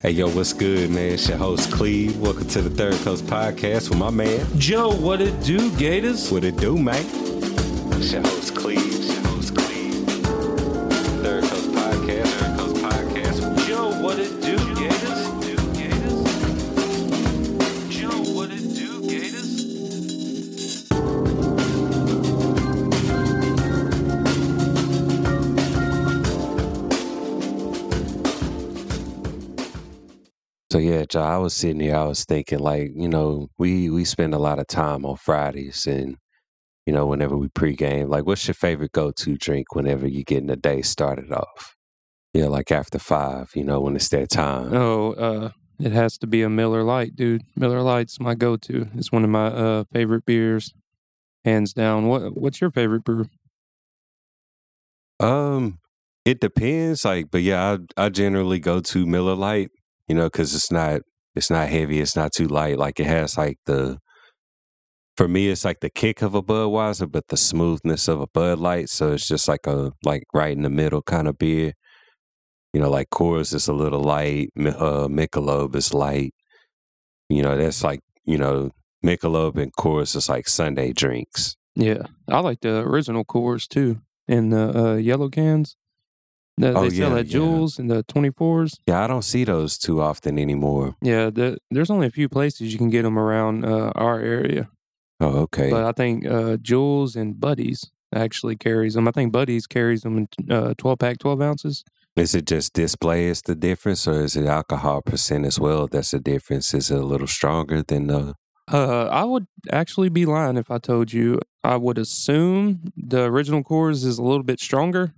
Hey, yo, what's good, man? It's your host, Cleve. Welcome to the Third Coast Podcast with my man, Joe. What it do, Gators? What it do, mate? It's your host, Cleve. It's your host, Cleve. Third Coast Podcast. Third Coast Podcast. Joe, what it do, Gators? Joe, what it do, Gators? So yeah, Joe, I was sitting here, I was thinking, like, you know, we spend a lot of time on Fridays and, you know, whenever we pregame, like, what's your favorite go-to drink whenever you're getting the day started off? Yeah, like after 5, you know, when it's that time. Oh, it has to be a Miller Lite, dude. Miller Lite's my go-to. It's one of my favorite beers, hands down. What's your favorite brew? It depends, like, but yeah, I generally go to Miller Lite. You know, because it's not heavy. It's not too light. Like, it has, like, for me, it's like the kick of a Budweiser, but the smoothness of a Bud Light. So it's just like like right in the middle kind of beer. You know, like Coors is a little light. Michelob is light. You know, that's like, you know, Michelob and Coors is like Sunday drinks. Yeah. I like the original Coors, too, in the yellow cans. They sell at Jules and the 24s. Yeah, I don't see those too often anymore. Yeah, there's only a few places you can get them around our area. Oh, okay. But I think Jules and Buddy's actually carries them. I think Buddy's carries them in 12-pack, 12 ounces. Is it just display is the difference, or is it alcohol percent as well that's the difference? Is it a little stronger than the... I would actually be lying if I told you. I would assume the original Coors is a little bit stronger.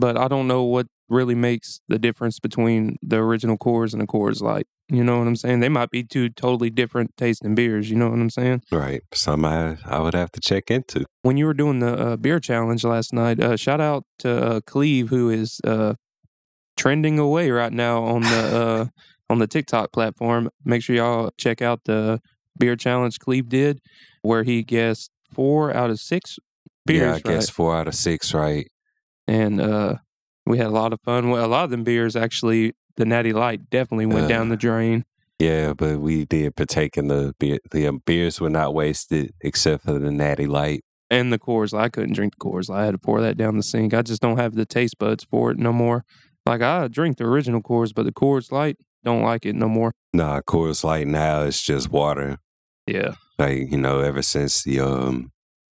But I don't know what really makes the difference between the original Coors and the Coors Light. You know what I'm saying? They might be two totally different tasting beers. You know what I'm saying? Right. Some I would have to check into. When you were doing the beer challenge last night, shout out to Cleve, who is trending away right now on the on the TikTok platform. Make sure y'all check out the beer challenge Cleve did, where he guessed 4 out of 6 beers. Yeah, I guessed 4 out of 6, right? And we had a lot of fun. Well, a lot of them beers, actually, the Natty Light definitely went down the drain. Yeah, but we did partake in the beer. The beers were not wasted except for the Natty Light. And the Coors Light. I couldn't drink the Coors Light. I had to pour that down the sink. I just don't have the taste buds for it no more. Like, I drink the original Coors, but the Coors Light, don't like it no more. Nah, Coors Light now is just water. Yeah. Like, you know, ever since the...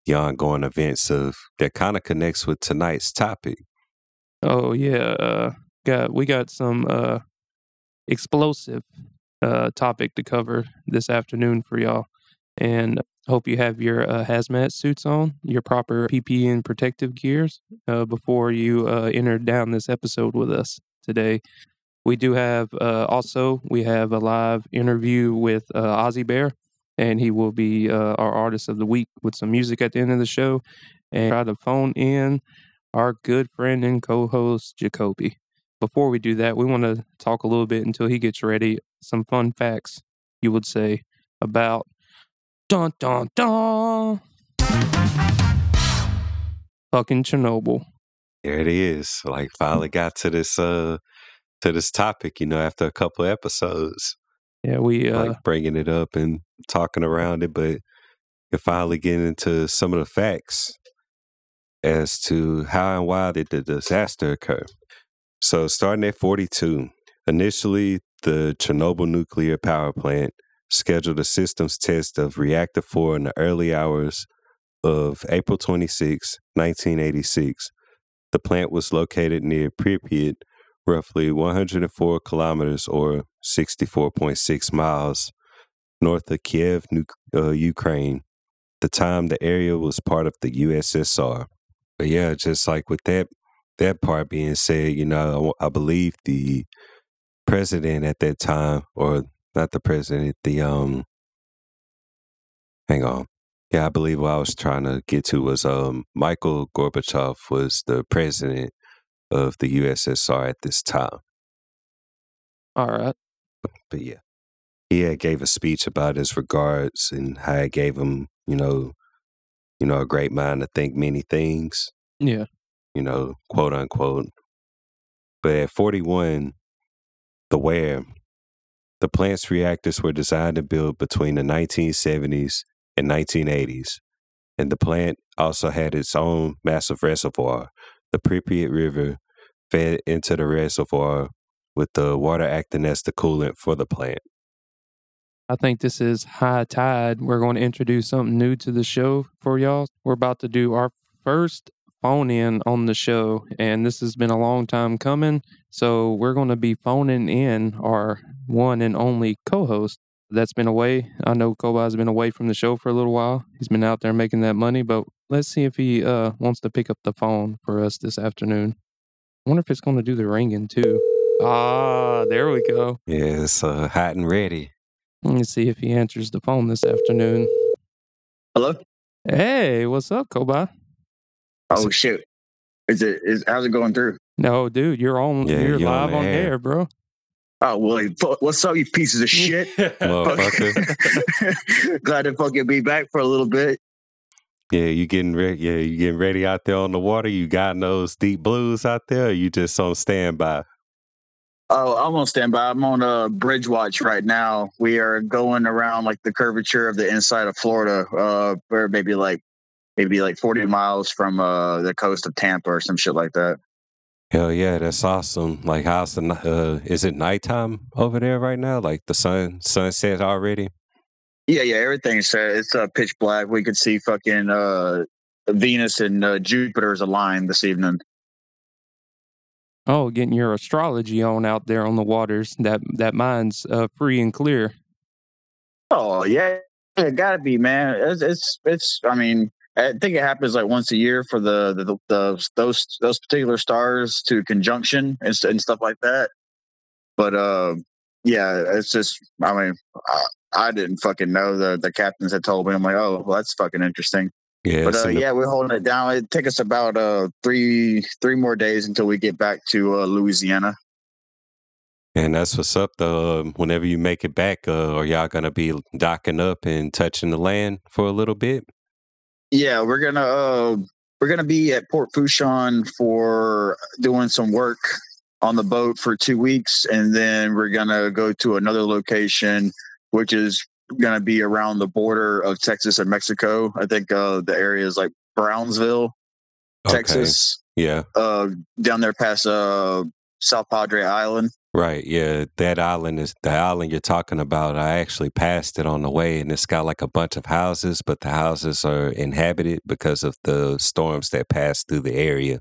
The ongoing events of that kind of connects with tonight's topic. Oh yeah, we got some explosive topic to cover this afternoon for y'all, and hope you have your hazmat suits on, your proper PPE and protective gears before you enter down this episode with us today. We do have also a live interview with Ozzie Bear. And he will be our artist of the week with some music at the end of the show. And try to phone in our good friend and co-host, Jacoby. Before we do that, we want to talk a little bit until he gets ready. Some fun facts, you would say, about... Dun, dun, dun! Fucking Chernobyl. There it is. Like, finally got to this topic, you know, after a couple of episodes. Yeah, we like bringing it up and talking around it, but you're finally getting into some of the facts as to how and why did the disaster occur. So, starting at 42, initially the Chernobyl nuclear power plant scheduled a systems test of Reactor 4 in the early hours of April 26, 1986. The plant was located near Pripyat, roughly 104 kilometers or 64.6 miles north of Kiev, Ukraine. At the time, the area was part of the USSR. But yeah, just like with that part being said, you know, I believe the president at that time, or not the president, Yeah, I believe what I was trying to get to was Michael Gorbachev was the president of the USSR at this time. All right. But yeah. He gave a speech about his regards and how it gave him, you know, a great mind to think many things. Yeah. You know, quote unquote. But at 41, the where The plant's reactors were designed and built between the 1970s and 1980s, and the plant also had its own massive reservoir. The Pripyat River fed into the reservoir, with the water acting as the coolant for the plant. I think this is high tide. We're going to introduce something new to the show for y'all. We're about to do our first phone-in on the show, and this has been a long time coming, so we're going to be phoning in our one and only co-host that's been away. I know Koba's been away from the show for a little while. He's been out there making that money, but let's see if he wants to pick up the phone for us this afternoon. I wonder if it's going to do the ringing, too. Ah, there we go. Yeah, it's hot and ready. Let's see if he answers the phone this afternoon. Hello? Hey, what's up, Koba? Oh, shoot. How's it going through? No, dude, you're live on air, bro. Oh, Willie, what's up, you pieces of shit? Motherfucker. Glad to fucking be back for a little bit. Yeah, you getting ready out there on the water? You got those deep blues out there, or you just on standby? Oh, I'm on standby. I'm on a bridge watch right now. We are going around like the curvature of the inside of Florida. We're maybe like 40 miles from the coast of Tampa or some shit like that. Hell yeah, that's awesome. Like, how's the is it nighttime over there right now? Like the sunset already? Yeah, everything's it's pitch black. We could see fucking Venus and Jupiter's aligned this evening. Oh, getting your astrology on out there on the waters. That mine's free and clear. Oh yeah, it gotta be, man. It's. I mean, I think it happens like once a year for those particular stars to conjunction and stuff like that. But yeah, it's just. I mean, I didn't fucking know. The captains had told me. I'm like, oh, well, that's fucking interesting. Yeah, but yeah, we're holding it down. It'd take us about three more days until we get back to Louisiana. And that's what's up, though. Whenever you make it back, are y'all going to be docking up and touching the land for a little bit? Yeah, we're gonna be at Port Fouchon for doing some work on the boat for 2 weeks, and then we're going to go to another location, which is going to be around the border of Texas and Mexico. I think the area is like Brownsville, Texas. Okay. Yeah. Down there past South Padre Island. Right. Yeah. That island is the island you're talking about. I actually passed it on the way, and it's got like a bunch of houses, but the houses are inhabited because of the storms that pass through the area.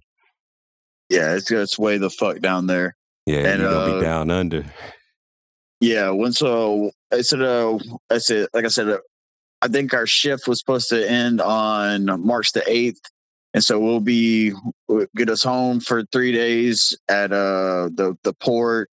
Yeah. It's way the fuck down there. Yeah. And you're going to be down under. Yeah, I think our shift was supposed to end on March the 8th, and so we'll get us home for 3 days at the port,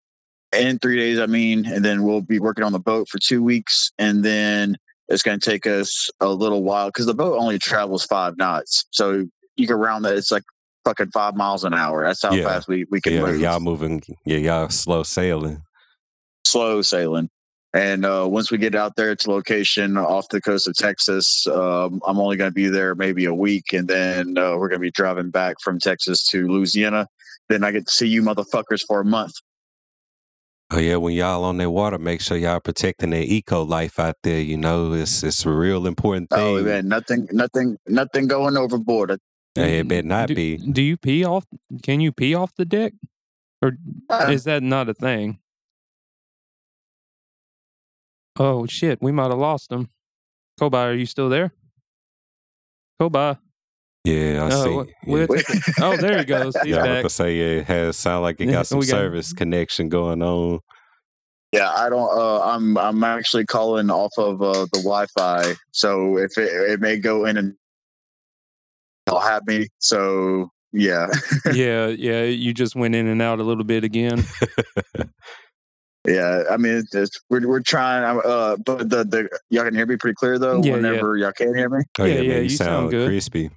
and 3 days, I mean, and then we'll be working on the boat for 2 weeks, and then it's going to take us a little while, because the boat only travels 5 knots, so you can round that, it's like fucking 5 miles an hour, that's how fast we can move. Yeah, y'all moving, yeah, y'all slow sailing. Slow sailing, and once we get out there to location off the coast of Texas, I'm only going to be there maybe a week, and then we're going to be driving back from Texas to Louisiana. Then I get to see you motherfuckers for a month. Oh yeah, when y'all on that water, make sure y'all protecting that eco life out there. You know, it's a real important thing. Oh man, nothing going overboard. Hey, it better not be. Do you pee off? Can you pee off the deck, or is that not a thing? Oh, shit. We might have lost him. Koba, are you still there? Koba. Yeah, I see. Yeah. Oh, there he goes. He's back. I was about to say, it sound like it got some service connection going on. Yeah, I don't. I'm actually calling off of the Wi-Fi, so if it may go in and it'll have me, so yeah. yeah, you just went in and out a little bit again. Yeah, I mean, we're trying, but y'all can hear me pretty clear, though, y'all can't hear me? Oh, yeah, man, you sound good. Crispy.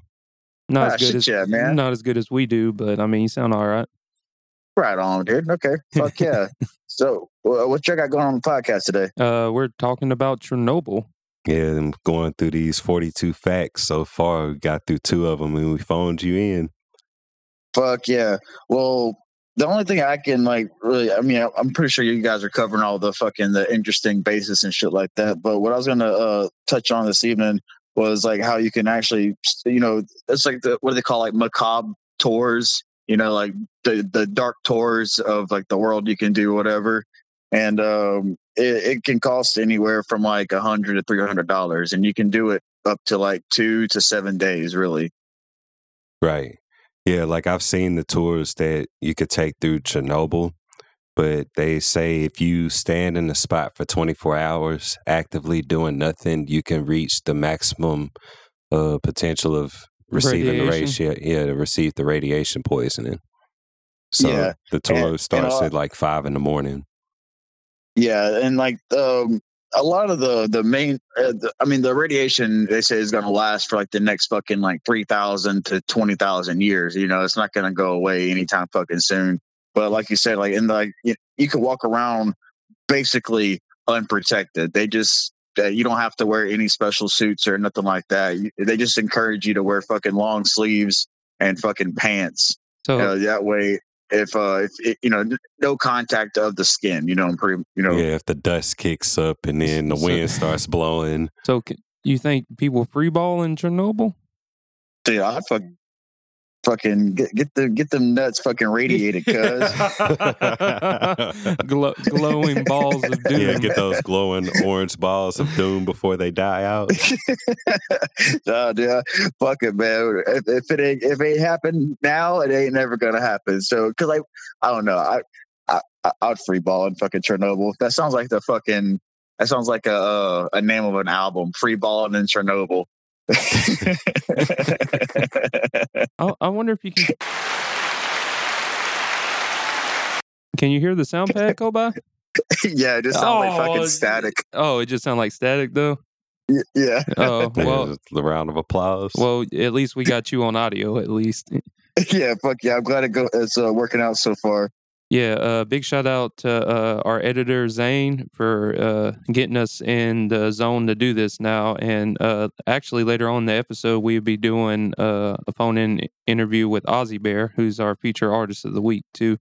Not as good as we do, but, I mean, you sound all right. Right on, dude. Okay, fuck yeah. So, what y'all got going on the podcast today? We're talking about Chernobyl. Yeah, I'm going through these 42 facts so far. We got through 2 of them, and we phoned you in. Fuck yeah. Well, The only thing I can I'm pretty sure you guys are covering all the interesting bases and shit like that. But what I was gonna touch on this evening was how you can actually, it's what do they call macabre tours? The dark tours of the world you can do, whatever. And it can cost anywhere from $100 to $300, and you can do it up to 2 to 7 days, really. Right. Yeah, I've seen the tours that you could take through Chernobyl, but they say if you stand in the spot for 24 hours actively doing nothing, you can reach the maximum potential of receiving radiation. Receive the radiation poisoning. So the tour starts at 5 in the morning. Yeah, and a lot of the main, the radiation, they say, is going to last for the next 3,000 to 20,000 years. It's not going to go away anytime soon. But like you said, you can walk around basically unprotected. They just, you don't have to wear any special suits or nothing like that. They just encourage you to wear long sleeves and pants. So that way, if no contact of the skin, if the dust kicks up and then the wind starts blowing. So you think people free ball in Chernobyl? Dude, I'd fucking get them nuts radiated, cuz. Glowing balls of doom. Yeah, get those glowing orange balls of doom before they die out. Nah, dude, fuck it, man. If it ain't happened now, it ain't never gonna happen. So, cause I don't know, I'd free ball in Chernobyl. That sounds like a name of an album, Free Ballin' in Chernobyl. I wonder if you can. Can you hear the sound pad go by? Yeah, it just sounds static. Oh, it just sounds like static, though? Yeah. Oh, well. The round of applause. Well, at least we got you on audio, at least. Yeah, fuck yeah. I'm glad it's working out so far. Yeah, big shout out to our editor, Zane, for getting us in the zone to do this now. And actually, later on in the episode, we'll be doing a phone-in interview with Ozzie Bear, who's our feature artist of the week, too.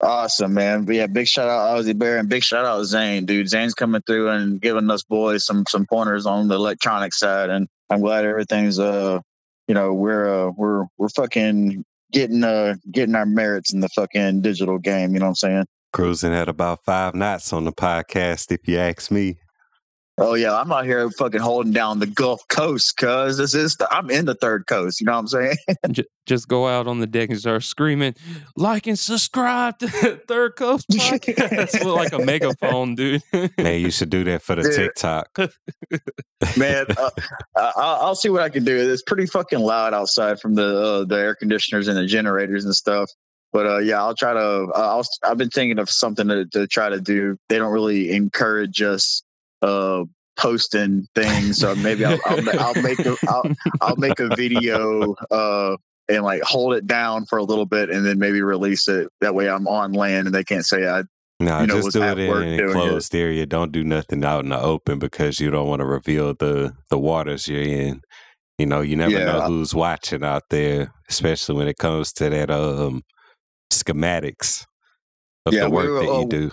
Awesome, man. But yeah, big shout out Ozzie Bear and big shout out Zane, dude. Zane's coming through and giving us boys some pointers on the electronic side. And I'm glad everything's, we're fucking getting our merits in the fucking digital game, you know what I'm saying? Cruising at about 5 knots on the podcast, if you ask me. Oh yeah, I'm out here fucking holding down the Gulf Coast, cuz I'm in the Third Coast, you know what I'm saying? Just go out on the deck and start screaming, like and subscribe to Third Coast Podcast. Like a megaphone, dude. Man, you should do that for the TikTok. Man, I'll see what I can do. It's pretty fucking loud outside from the air conditioners and the generators and stuff. But I'll try to. I've been thinking of something to try to do. They don't really encourage us posting things, so maybe I'll make a video and hold it down for a little bit and then maybe release it. That way I'm on land and they can't say just do it in an enclosed area. Don't do nothing out in the open because you don't want to reveal the waters you're in. You never know who's watching out there, especially when it comes to that schematics of the work that you do.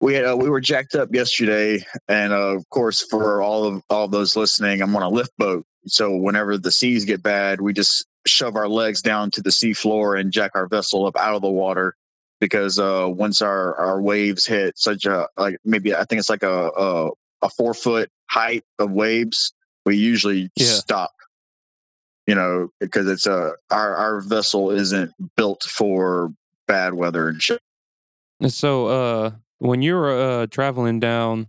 We were jacked up yesterday, and of course, for all of those listening, I'm on a lift boat. So whenever the seas get bad, we just shove our legs down to the sea floor and jack our vessel up out of the water, because once our waves hit such a I think it's a 4-foot height of waves, we usually stop. Because it's our vessel isn't built for bad weather and shit. So when you're traveling down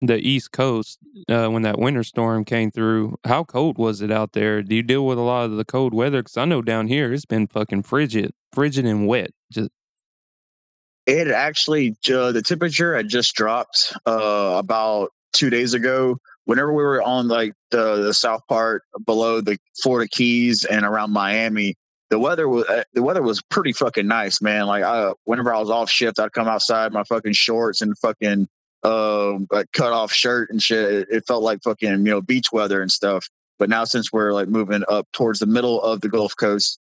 the East Coast, when that winter storm came through, how cold was it out there? Do you deal with a lot of the cold weather? Because I know down here it's been fucking frigid and wet. It actually, the temperature had just dropped about 2 days ago. Whenever we were on the south part below the Florida Keys and around Miami, The weather was pretty fucking nice, man. Whenever I was off shift, I'd come outside my fucking shorts and fucking cut off shirt and shit. It felt like fucking beach weather and stuff. But now, since we're moving up towards the middle of the Gulf Coast,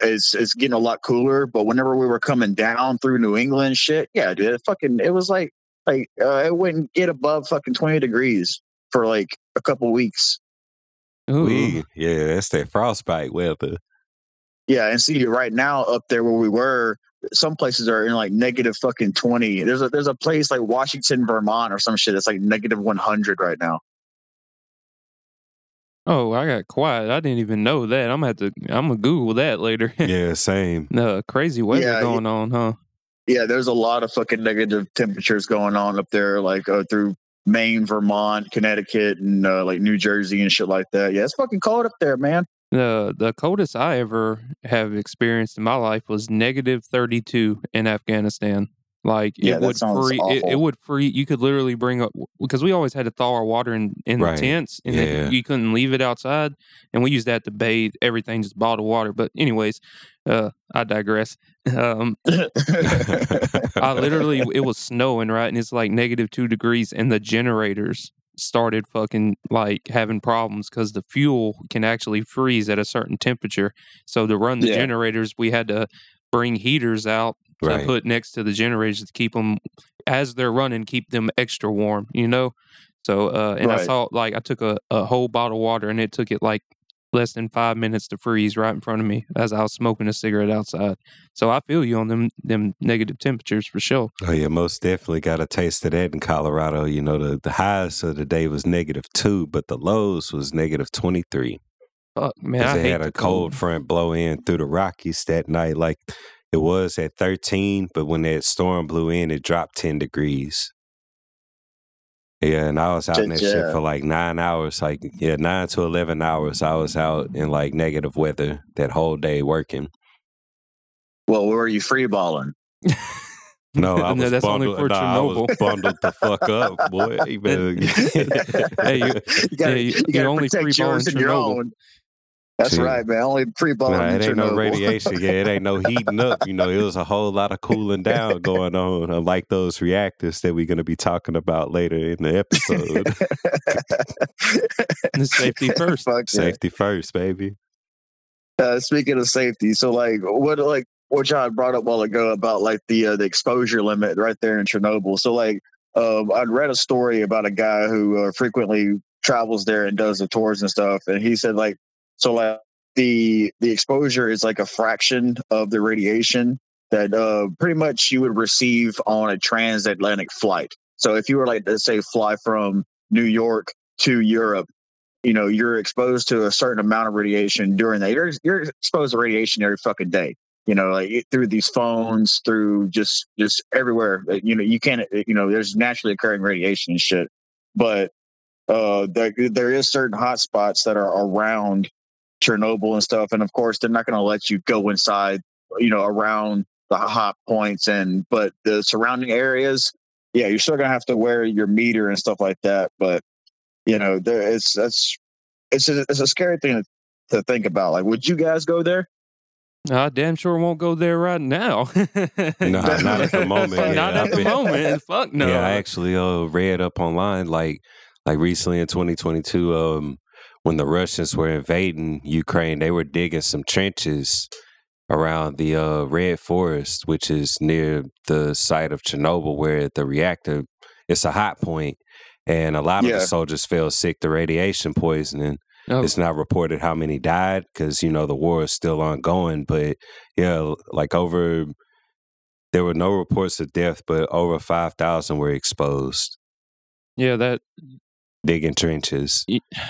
It's getting a lot cooler, but whenever we were coming down through New England and shit, yeah, dude, it was like it wouldn't get above fucking 20 degrees for like a couple weeks. Ooh. Yeah, that's that frostbite weather. Yeah, and see, right now up there where we were, some places are in like negative fucking 20. There's a place like Washington, Vermont, or some shit that's like negative 100 right now. Oh, I got quiet. I didn't even know that. I'm gonna Google that later. Yeah, same. Crazy weather going on, huh? Yeah, there's a lot of fucking negative temperatures going on up there, like through Maine, Vermont, Connecticut, and like New Jersey and shit like that. Yeah, it's fucking cold up there, man. The coldest I ever have experienced in my life was negative 32 in Afghanistan. Like, yeah, it would freeze. You could literally bring up, because we always had to thaw our water in the tents, and then you couldn't leave it outside. And we used that to bathe everything, just bottled water. But anyways, I digress. It was snowing, right? And it's like negative 2 degrees, and the generators started fucking like having problems because the fuel can actually freeze at a certain temperature. So to run the generators, we had to bring heaters out to put next to the generators to keep them, as they're running, keep them extra warm, you know? So, I saw, like, I took a whole bottle of water, and it took it, like, less than 5 minutes to freeze right in front of me as I was smoking a cigarette outside. So I feel you on them negative temperatures for sure. Oh, yeah, most definitely got a taste of that in Colorado. You know, the highest of the day was -2, but the lows was -23. Fuck, man, I hate had a cold front blow in through the Rockies that night, like... It was at 13, but when that storm blew in, it dropped 10 degrees. Yeah, and I was out in that shit for like 9 hours. 9 to 11 hours. I was out in like negative weather that whole day working. Well, were you free balling? No, I was bundled the fuck up, boy. Hey, you gotta only free balling in Chernobyl. That's right, man. Only pre-balling. Nah, it ain't no radiation. Yeah, it ain't no heating up. You know, it was a whole lot of cooling down going on, unlike those reactors that we're going to be talking about later in the episode. Safety first. Fuck safety first, baby. Speaking of safety, so what John brought up a while ago about like the exposure limit right there in Chernobyl. So I read a story about a guy who frequently travels there and does the tours and stuff, and he said the exposure is like a fraction of the radiation that pretty much you would receive on a transatlantic flight. So if you were let's say fly from New York to Europe, you know, you're exposed to a certain amount of radiation during that. You're exposed to radiation every fucking day, you know, like through these phones, through just everywhere. You know, you can't, you know, there's naturally occurring radiation and shit. But there is certain hot spots that are around Chernobyl and stuff, and of course they're not going to let you go inside, you know, around the hot points, but the surrounding areas, yeah, you're still going to have to wear your meter and stuff like that. But you know, it's a scary thing to think about. Like, would you guys go there? I damn sure won't go there right now. No, not at the moment. Yeah. Not at the moment. Fuck no. Yeah, I actually read up online like recently in 2022. When the Russians were invading Ukraine, they were digging some trenches around the Red Forest, which is near the site of Chernobyl, where the reactor, it's a hot point, and a lot of the soldiers fell sick to radiation poisoning. Oh. It's not reported how many died because, you know, the war is still ongoing. But yeah, there were no reports of death, but over 5,000 were exposed. Yeah, digging trenches,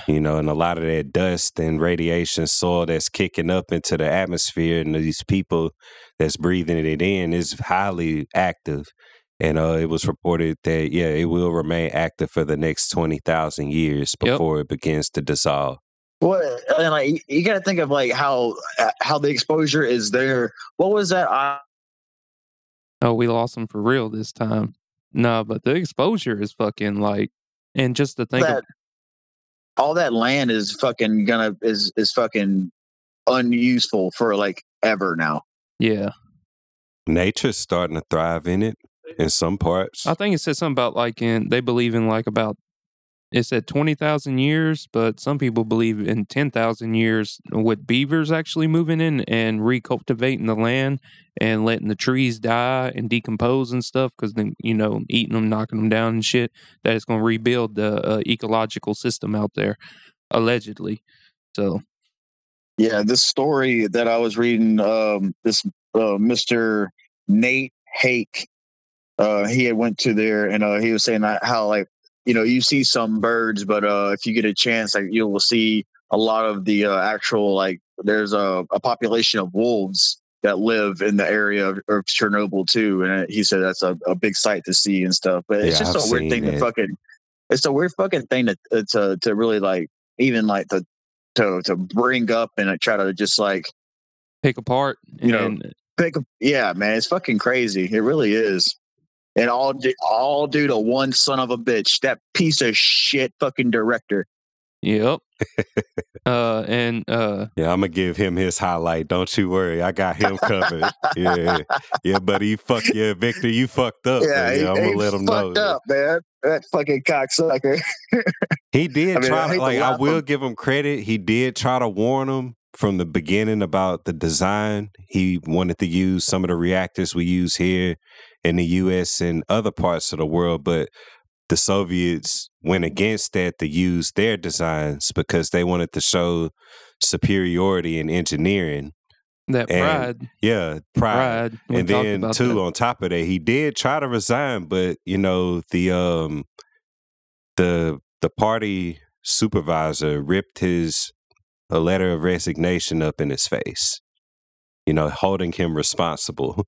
you know, and a lot of that dust and radiation soil that's kicking up into the atmosphere, and these people that's breathing it in is highly active. And it was reported that, yeah, it will remain active for the next 20,000 years before it begins to dissolve. Well, and like, you got to think of like how the exposure is there. What was that? Oh, we lost him for real this time. No, but the exposure is fucking like. And just to think that all that land is fucking is fucking unuseful for like ever now. Yeah. Nature's starting to thrive in it in some parts. I think it said something about they believe in like about It said 20,000 years, but some people believe in 10,000 years with beavers actually moving in and recultivating the land and letting the trees die and decompose and stuff because, you know, eating them, knocking them down and shit, that it's going to rebuild the ecological system out there, allegedly. So, yeah, this story that I was reading, this Mr. Nate Hake, he had went to there and he was saying how, like, you know, you see some birds, but if you get a chance, like, you will see a lot of the actual, like, there's a population of wolves that live in the area of Chernobyl too. And he said that's a big sight to see and stuff. But it's just a weird thing to fucking, it's a weird fucking thing to really, like, even like to bring up and try to just like pick apart, yeah, man, it's fucking crazy. It really is. And all due to one son of a bitch, that piece of shit fucking director. Yep. Yeah, I'm going to give him his highlight. Don't you worry. I got him covered. Yeah. Yeah, buddy. Yeah, Victor, you fucked up. Yeah, I'm going to let him know. Fucked up, man. That fucking cocksucker. He did I will give him credit. He did try to warn him from the beginning about the design. He wanted to use some of the reactors we use here in the U.S. and other parts of the world, but the Soviets went against that to use their designs because they wanted to show superiority in engineering. Pride. Yeah, pride. And then, too, on top of that, he did try to resign, but, you know, the party supervisor ripped a letter of resignation up in his face, you know, holding him responsible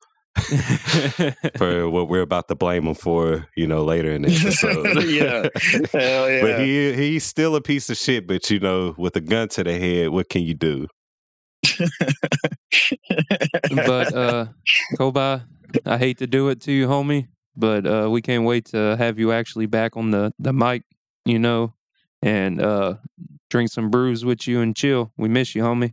for what we're about to blame him for, you know, later in the episode. Yeah. Hell yeah. But he's still a piece of shit, but, you know, with a gun to the head, what can you do? But Kobai, I hate to do it to you, homie, but we can't wait to have you actually back on the mic, you know, and drink some brews with you and chill. We miss you, homie.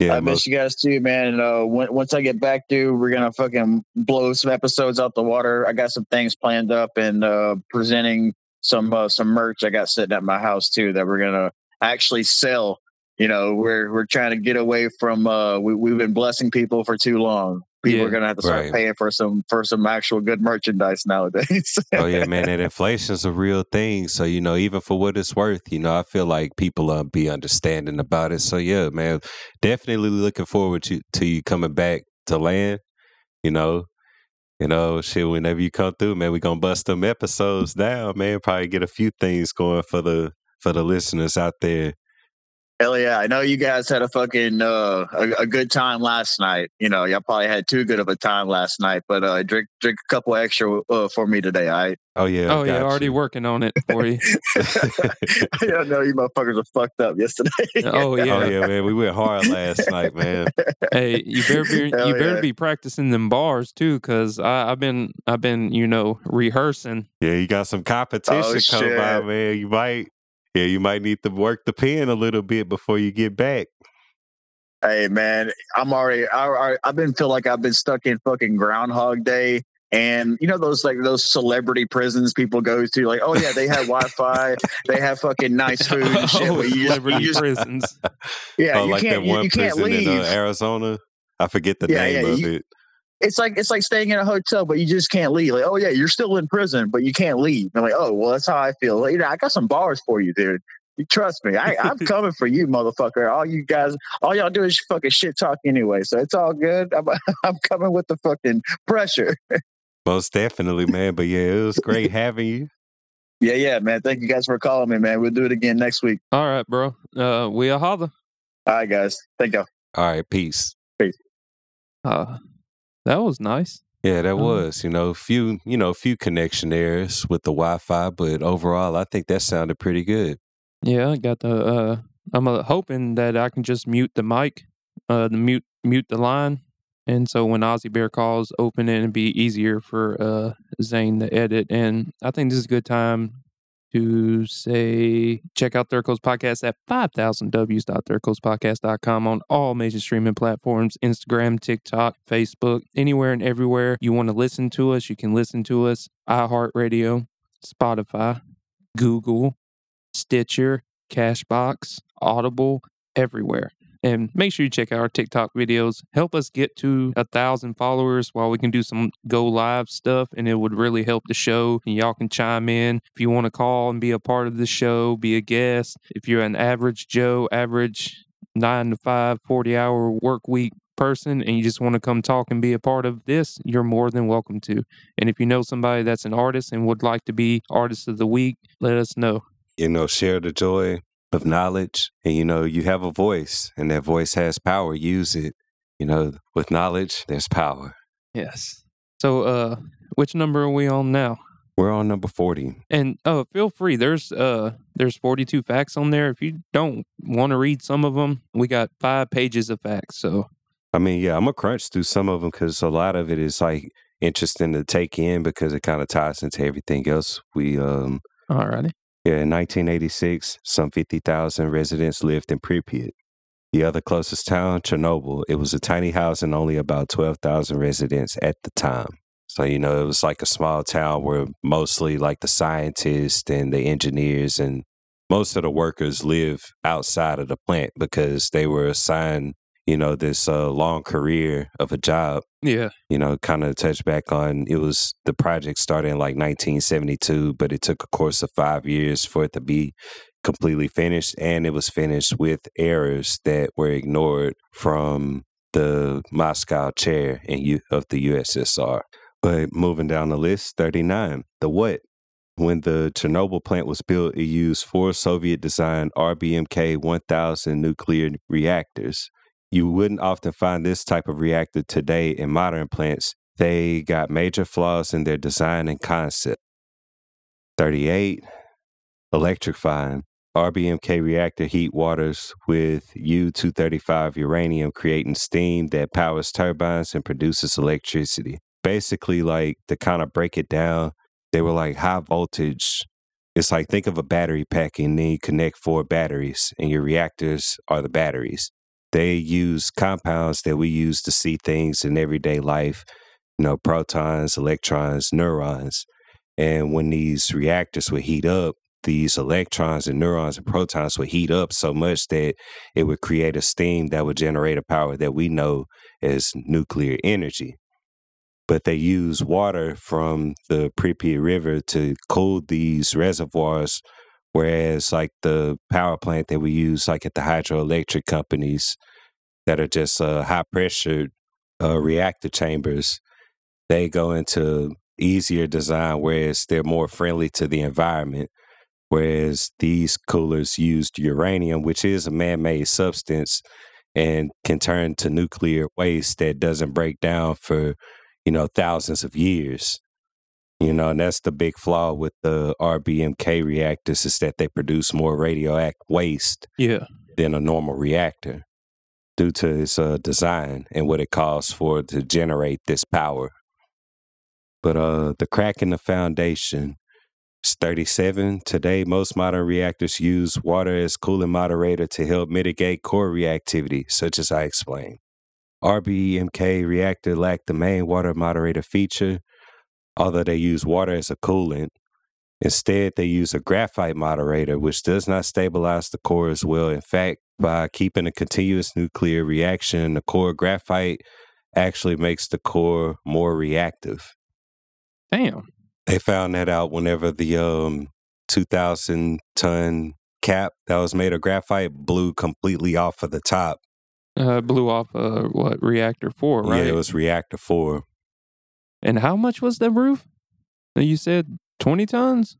Yeah, I miss you guys too, man. Once I get back, dude, we're gonna fucking blow some episodes out the water. I got some things planned up and presenting some merch I got sitting at my house too that we're gonna actually sell. You know, we're trying to get away from we've been blessing people for too long. People are gonna have to start paying for some actual good merchandise nowadays. Oh yeah, man, that inflation's a real thing. So, you know, even for what it's worth, you know, I feel like people be understanding about it. So yeah, man, definitely looking forward to you coming back to land. You know, shit, whenever you come through, man, we gonna bust them episodes down, man. Probably get a few things going for the listeners out there. Hell yeah. I know you guys had a fucking a good time last night. You know, y'all probably had too good of a time last night, but drink a couple extra for me today, all right? Oh, yeah. Oh, yeah. Already working on it for you. I know you motherfuckers were fucked up yesterday. Oh, yeah. Oh, yeah, man. We went hard last night, man. Hey, you better be practicing them bars, too, because I've been, you know, rehearsing. Yeah, you got some competition coming by, man. You might need to work the pen a little bit before you get back. Hey, man, I've been stuck in fucking Groundhog Day. And, you know, those celebrity prisons people go to, like, oh, yeah, they have Wi-Fi. They have fucking nice food and shit. Oh, celebrity prisons. Yeah, you like can't, that one you prison can't leave. In Arizona. I forget the name of it. It's like staying in a hotel, but you just can't leave. Like, oh yeah, you're still in prison, but you can't leave. I'm like, oh well, that's how I feel. Like, you know, I got some bars for you, dude. You trust me. I'm coming for you, motherfucker. All you guys, all y'all do is fucking shit talk anyway, so it's all good. I'm coming with the fucking pressure. Most definitely, man. But yeah, it was great having you. Yeah, man. Thank you guys for calling me, man. We'll do it again next week. All right, bro. We'll holler. All right, guys. Thank y'all. All right, peace. Peace. That was nice. Yeah, that was, you know, few connection errors with the Wi-Fi, but overall, I think that sounded pretty good. Yeah, I got the, I'm hoping that I can just mute the mic, mute the line. And so when Ozzie Bear calls, open it and be easier for Zane to edit. And I think this is a good time to say, check out Third Coast Podcast at 5000ws.thirdcoastpodcast.com on all major streaming platforms, Instagram, TikTok, Facebook, anywhere and everywhere you want to listen to us. You can listen to us, iHeartRadio, Spotify, Google, Stitcher, Cashbox, Audible, everywhere. And make sure you check out our TikTok videos. Help us get to 1,000 followers while we can do some go live stuff. And it would really help the show. And y'all can chime in. If you want to call and be a part of the show, be a guest. If you're an average Joe, average 9-to-5, 40-hour work week person, and you just want to come talk and be a part of this, you're more than welcome to. And if you know somebody that's an artist and would like to be Artist of the Week, let us know. You know, share the joy of knowledge. And, you know, you have a voice, and that voice has power. Use it. You know, with knowledge, there's power. Yes. So, which number are we on now? We're on number 40. And feel free. There's 42 facts on there. If you don't want to read some of them, we got 5 pages of facts. So, I mean, yeah, I'm going to crunch through some of them because a lot of it is like interesting to take in because it kind of ties into everything else. We, all righty. Yeah, in 1986, some 50,000 residents lived in Pripyat. The other closest town, Chernobyl, it was a tiny house and only about 12,000 residents at the time. So, you know, it was like a small town where mostly like the scientists and the engineers and most of the workers live outside of the plant because they were assigned, you know, this long career of a job. Yeah. You know, kind of touch back on, it was, the project started in like 1972, but it took a course of 5 years for it to be completely finished. And it was finished with errors that were ignored from the Moscow chair of the USSR. But moving down the list, 39, the what? When the Chernobyl plant was built, it used 4 Soviet-designed RBMK-1000 nuclear reactors. You wouldn't often find this type of reactor today in modern plants. They got major flaws in their design and concept. 38. Electrifying. RBMK reactor heat waters with U-235 uranium, creating steam that powers turbines and produces electricity. Basically, like, to kind of break it down, they were like high voltage. It's like, think of a battery pack and then you connect 4 batteries and your reactors are the batteries. They use compounds that we use to see things in everyday life, you know, protons, electrons, neurons. And when these reactors would heat up, these electrons and neurons and protons would heat up so much that it would create a steam that would generate a power that we know as nuclear energy. But they use water from the Pripyat River to cool these reservoirs, whereas like the power plant that we use like at the hydroelectric companies that are just high-pressured reactor chambers, they go into easier design, whereas they're more friendly to the environment, whereas these coolers used uranium, which is a man-made substance and can turn to nuclear waste that doesn't break down for, you know, thousands of years. You know, and that's the big flaw with the RBMK reactors, is that they produce more radioactive waste than a normal reactor due to its design and what it costs for it to generate this power. But the crack in the foundation is 37. Today, most modern reactors use water as cooling moderator to help mitigate core reactivity, such as I explained. RBMK reactor lacked the main water moderator feature, although they use water as a coolant. Instead, they use a graphite moderator, which does not stabilize the core as well. In fact, by keeping a continuous nuclear reaction, the core graphite actually makes the core more reactive. Damn. They found that out whenever the 2,000-ton cap that was made of graphite blew completely off of the top. Blew off, Reactor 4, right? Yeah, it was Reactor 4. And how much was the roof? You said 20 tons?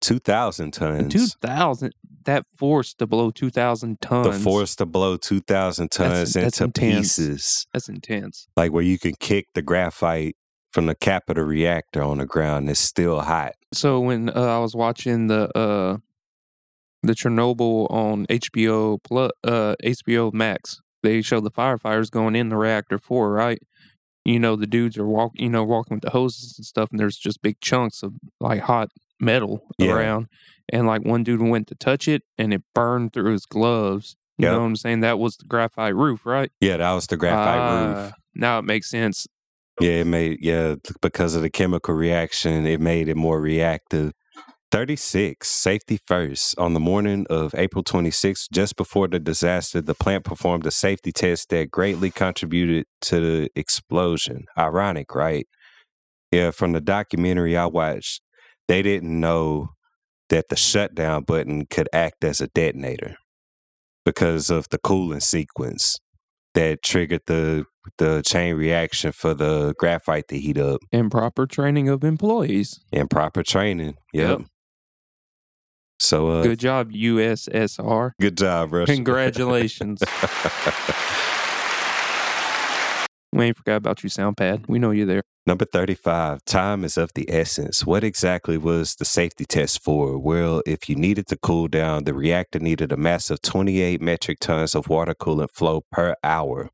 2,000 tons. 2,000? That force to blow 2,000 tons. The force to blow 2,000 tons into intense pieces. That's intense. Like where you can kick the graphite from the cap of the reactor on the ground. It's still hot. So when I was watching the Chernobyl on HBO, HBO Max, they show the firefighters going in the Reactor 4, right? You know, the dudes are walking with the hoses and stuff, and there's just big chunks of, like, hot metal around. And, like, one dude went to touch it, and it burned through his gloves. You know what I'm saying? That was the graphite roof, right? Yeah, that was the graphite roof. Now it makes sense. Yeah, because of the chemical reaction, it made it more reactive. 36, safety first. On the morning of April 26, just before the disaster, the plant performed a safety test that greatly contributed to the explosion. Ironic, right? Yeah, from the documentary I watched, they didn't know that the shutdown button could act as a detonator because of the cooling sequence that triggered the chain reaction for the graphite to heat up. Improper training of employees. Improper training, yep. So, good job, USSR. Good job, Russia. Congratulations. We ain't forgot about you, SoundPad. We know you're there. Number 35, time is of the essence. What exactly was the safety test for? Well, if you needed to cool down, the reactor needed a massive 28 metric tons of water coolant flow per hour.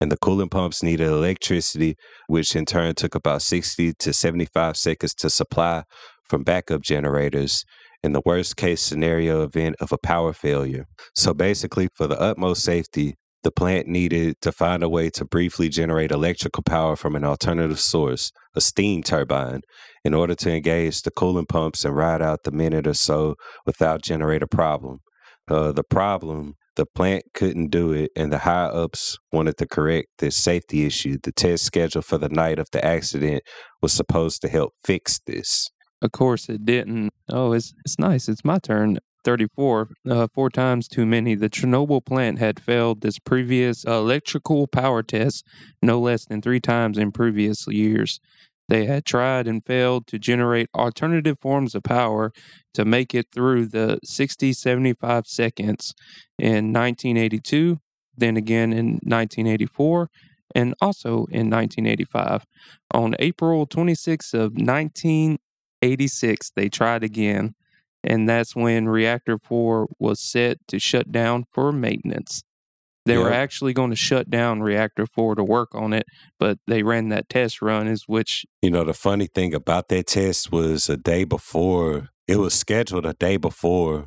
And the coolant pumps needed electricity, which in turn took about 60 to 75 seconds to supply from backup generators in the worst case scenario event of a power failure. So basically, for the utmost safety, the plant needed to find a way to briefly generate electrical power from an alternative source, a steam turbine, in order to engage the coolant pumps and ride out the minute or so without generating a problem. The plant couldn't do it, and the higher-ups wanted to correct this safety issue. The test scheduled for the night of the accident was supposed to help fix this. Of course, it didn't. Oh, it's nice. It's my turn. 34, four times too many. The Chernobyl plant had failed this previous electrical power test no less than three times in previous years. They had tried and failed to generate alternative forms of power to make it through the 60-75 seconds in 1982, then again in 1984, and also in 1985. On April 26th of 1986, they tried again. And that's when Reactor 4 was set to shut down for maintenance. They were actually going to shut down Reactor 4 to work on it, but they ran that test run, is which... You know, the funny thing about that test was a day before, it was scheduled a day before,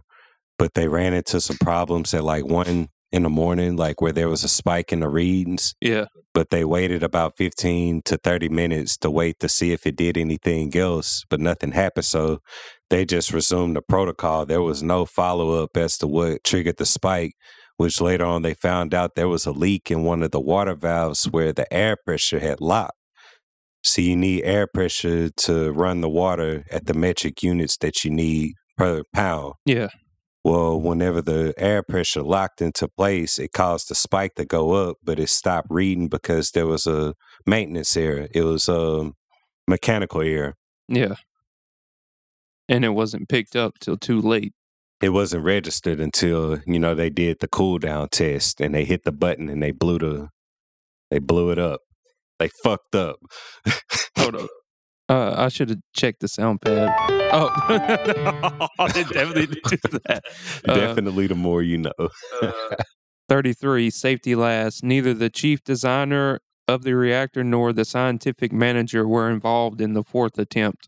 but they ran into some problems at like 1 in the morning, like where there was a spike in the readings. Yeah. But they waited about 15 to 30 minutes to wait to see if it did anything else, but nothing happened, so... They just resumed the protocol. There was no follow-up as to what triggered the spike, which later on they found out there was a leak in one of the water valves where the air pressure had locked. So you need air pressure to run the water at the metric units that you need per pound. Yeah. Well, whenever the air pressure locked into place, it caused the spike to go up, but it stopped reading because there was a maintenance error. It was a mechanical error. Yeah. And it wasn't picked up till too late. It wasn't registered until, you know, they did the cool down test and they hit the button and they blew it up. They fucked up. Hold up. I should have checked the sound pad. Oh, they definitely did that. Definitely the more you know. 33, safety last. Neither the chief designer of the reactor nor the scientific manager were involved in the fourth attempt.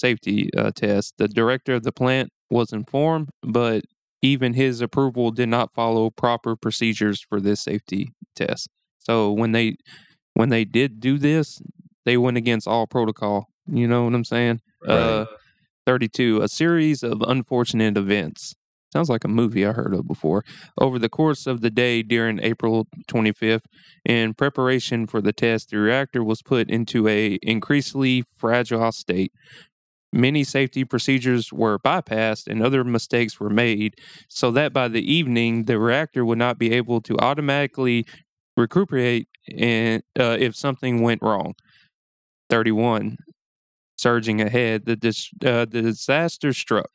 Safety test. The director of the plant was informed, but even his approval did not follow proper procedures for this safety test. So when they did do this, they went against all protocol. You know what I'm saying? Right. 32, a series of unfortunate events. Sounds like a movie I heard of before. Over the course of the day during April 25th, in preparation for the test, the reactor was put into an increasingly fragile state. Many safety procedures were bypassed and other mistakes were made so that by the evening, the reactor would not be able to automatically recuperate and, if something went wrong. 31. Surging ahead, the disaster struck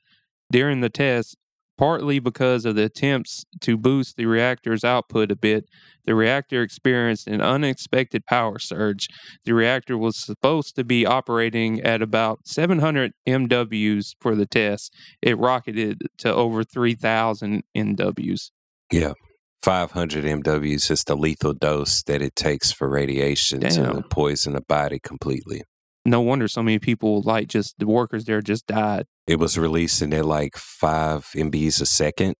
during the test, partly because of the attempts to boost the reactor's output a bit. The reactor experienced an unexpected power surge. The reactor was supposed to be operating at about 700 MWs for the test. It rocketed to over 3,000 MWs. Yeah, 500 MWs is the lethal dose that it takes for radiation to poison the body completely. No wonder so many people, like just the workers there, just died. It was releasing at like 5 MBs a second.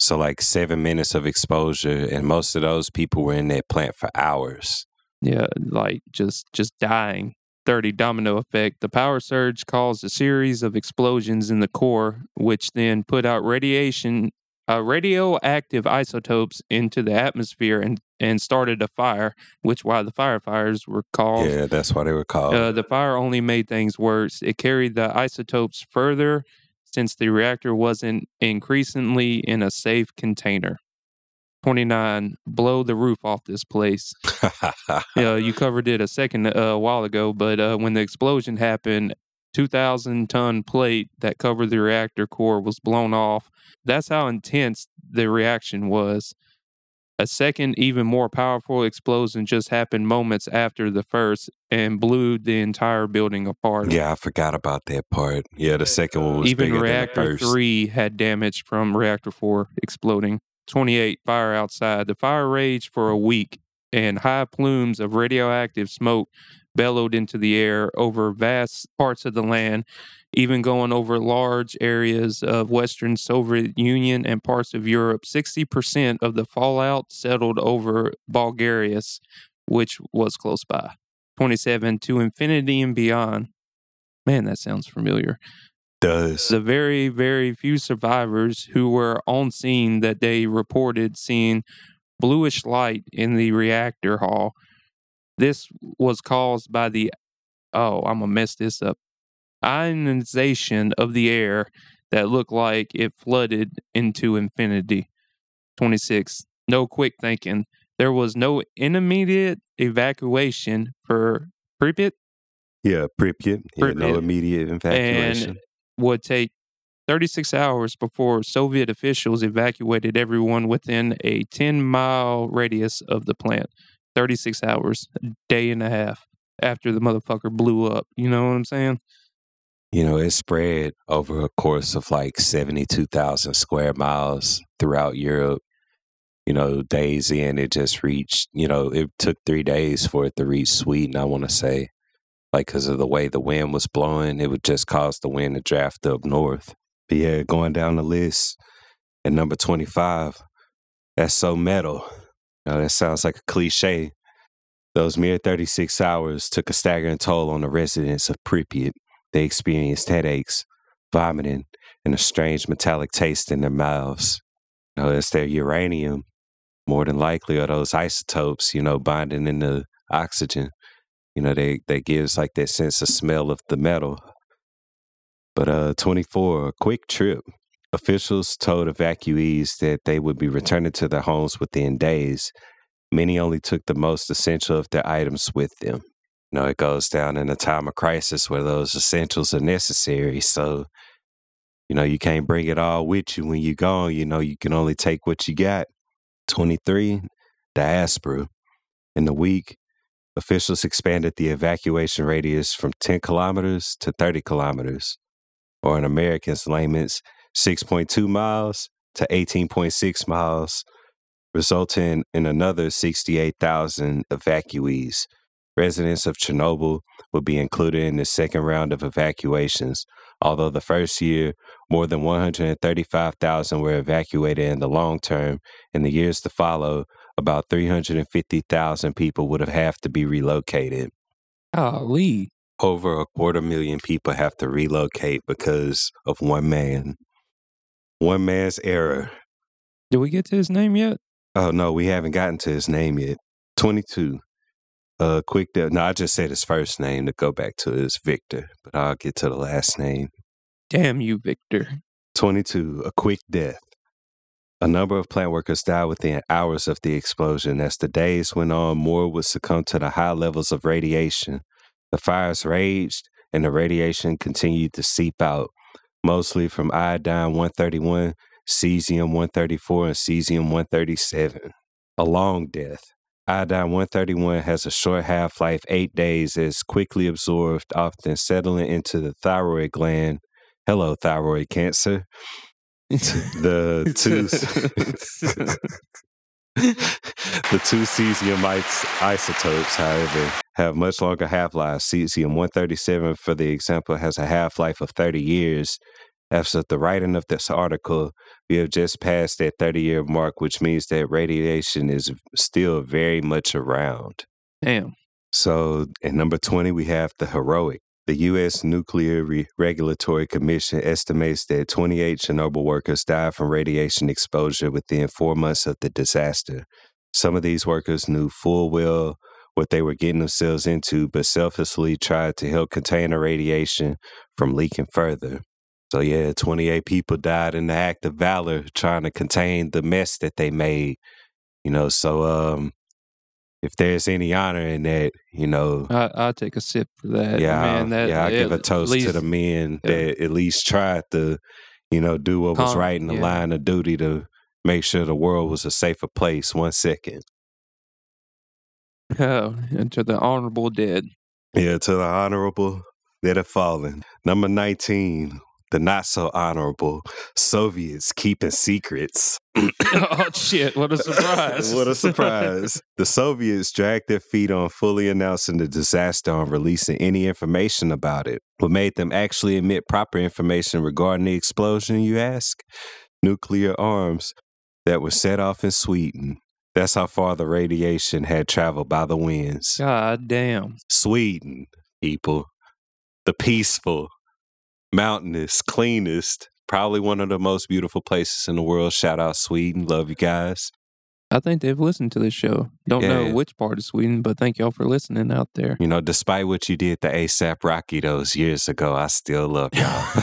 So like 7 minutes of exposure. And most of those people were in that plant for hours. Yeah, like just dying. 30 domino effect. The power surge caused a series of explosions in the core, which then put out radioactive isotopes into the atmosphere and started a fire, which is why the firefighters were called. Yeah, that's why they were called. The fire only made things worse. It carried the isotopes further since the reactor wasn't increasingly in a safe container. 29, blow the roof off this place. You covered it a second while ago, but when the explosion happened, 2,000-ton plate that covered the reactor core was blown off. That's how intense the reaction was. A second, even more powerful explosion just happened moments after the first and blew the entire building apart. Yeah, I forgot about that part. Yeah, the second one was even bigger than the first. Even Reactor 3 had damage from Reactor 4 exploding. 28, fire outside. The fire raged for a week, and high plumes of radioactive smoke bellowed into the air over vast parts of the land, even going over large areas of Western Soviet Union and parts of Europe. 60% of the fallout settled over Bulgaria, which was close by. 27, to infinity and beyond. Man, that sounds familiar. Does. The very, very few survivors who were on scene that day reported seeing bluish light in the reactor hall. This was caused by the, I'm going to mess this up, ionization of the air that looked like it flooded into infinity. 26. No quick thinking. There was no immediate evacuation for Pripyat. Yeah, Pripyat. Yeah, no immediate evacuation. And would take 36 hours before Soviet officials evacuated everyone within a 10-mile radius of the plant. 36 hours, a day and a half after the motherfucker blew up. You know what I'm saying? You know, it spread over a course of like 72,000 square miles throughout Europe. You know, days in, it just reached, you know, it took 3 days for it to reach Sweden, I want to say. Like, because of the way the wind was blowing, it would just cause the wind to draft up north. But yeah, going down the list at number 25, that's so metal. Now, that sounds like a cliche. Those mere 36 hours took a staggering toll on the residents of Pripyat. They experienced headaches, vomiting, and a strange metallic taste in their mouths. Now, that's their uranium, more than likely, or those isotopes, you know, bonding into oxygen. You know, they gives like that sense of smell of the metal. But 24, a quick trip. Officials told evacuees that they would be returning to their homes within days. Many only took the most essential of their items with them. You know, it goes down in a time of crisis where those essentials are necessary. So, you know, you can't bring it all with you when you're gone. You know, you can only take what you got. 23, diaspora. In the week, officials expanded the evacuation radius from 10 kilometers to 30 kilometers, or in Americans' layman's, 6.2 miles to 18.6 miles, resulting in another 68,000 evacuees. Residents of Chernobyl would be included in the second round of evacuations, although the first year, more than 135,000 were evacuated in the long term. In the years to follow, about 350,000 people would have to be relocated. Golly. Over 250,000 people have to relocate because of one man. One man's error. Did we get to his name yet? Oh, no, we haven't gotten to his name yet. 22. I just said his first name to go back to his Victor, but I'll get to the last name. Damn you, Victor. 22. A quick death. A number of plant workers died within hours of the explosion. As the days went on, more would succumb to the high levels of radiation. The fires raged, and the radiation continued to seep out, mostly from iodine-131, cesium-134, and cesium-137. A long death. Iodine-131 has a short half-life, 8 days, is quickly absorbed, often settling into the thyroid gland. Hello, thyroid cancer. The two cesium isotopes, however, have much longer half-lives. Cesium-137, for the example, has a half-life of 30 years. As of the writing of this article, we have just passed that 30-year mark, which means that radiation is still very much around. Damn. So at number 20, we have the heroic. The U.S. Nuclear Regulatory Commission estimates that 28 Chernobyl workers died from radiation exposure within 4 months of the disaster. Some of these workers knew full well what they were getting themselves into, but selflessly tried to help contain the radiation from leaking further. So yeah, 28 people died in the act of valor trying to contain the mess that they made. You know, so if there's any honor in that, you know, I'll take a sip for that. Yeah, man, I'll give a toast to the men that at least tried to, you know, do what was right in the line of duty to make sure the world was a safer place. 1 second. Oh, and to the honorable dead. Yeah, to the honorable that have fallen. Number 19, the not so honorable Soviets keeping secrets. Oh, shit. What a surprise. What a surprise. The Soviets dragged their feet on fully announcing the disaster on releasing any information about it. What made them actually admit proper information regarding the explosion, you ask? Nuclear arms that were set off in Sweden. That's how far the radiation had traveled by the winds. God damn. Sweden, people. The peaceful, mountainous, cleanest, probably one of the most beautiful places in the world. Shout out Sweden. Love you guys. I think they've listened to this show. Don't know which part of Sweden, but thank y'all for listening out there. You know, despite what you did to ASAP Rocky those years ago, I still love y'all.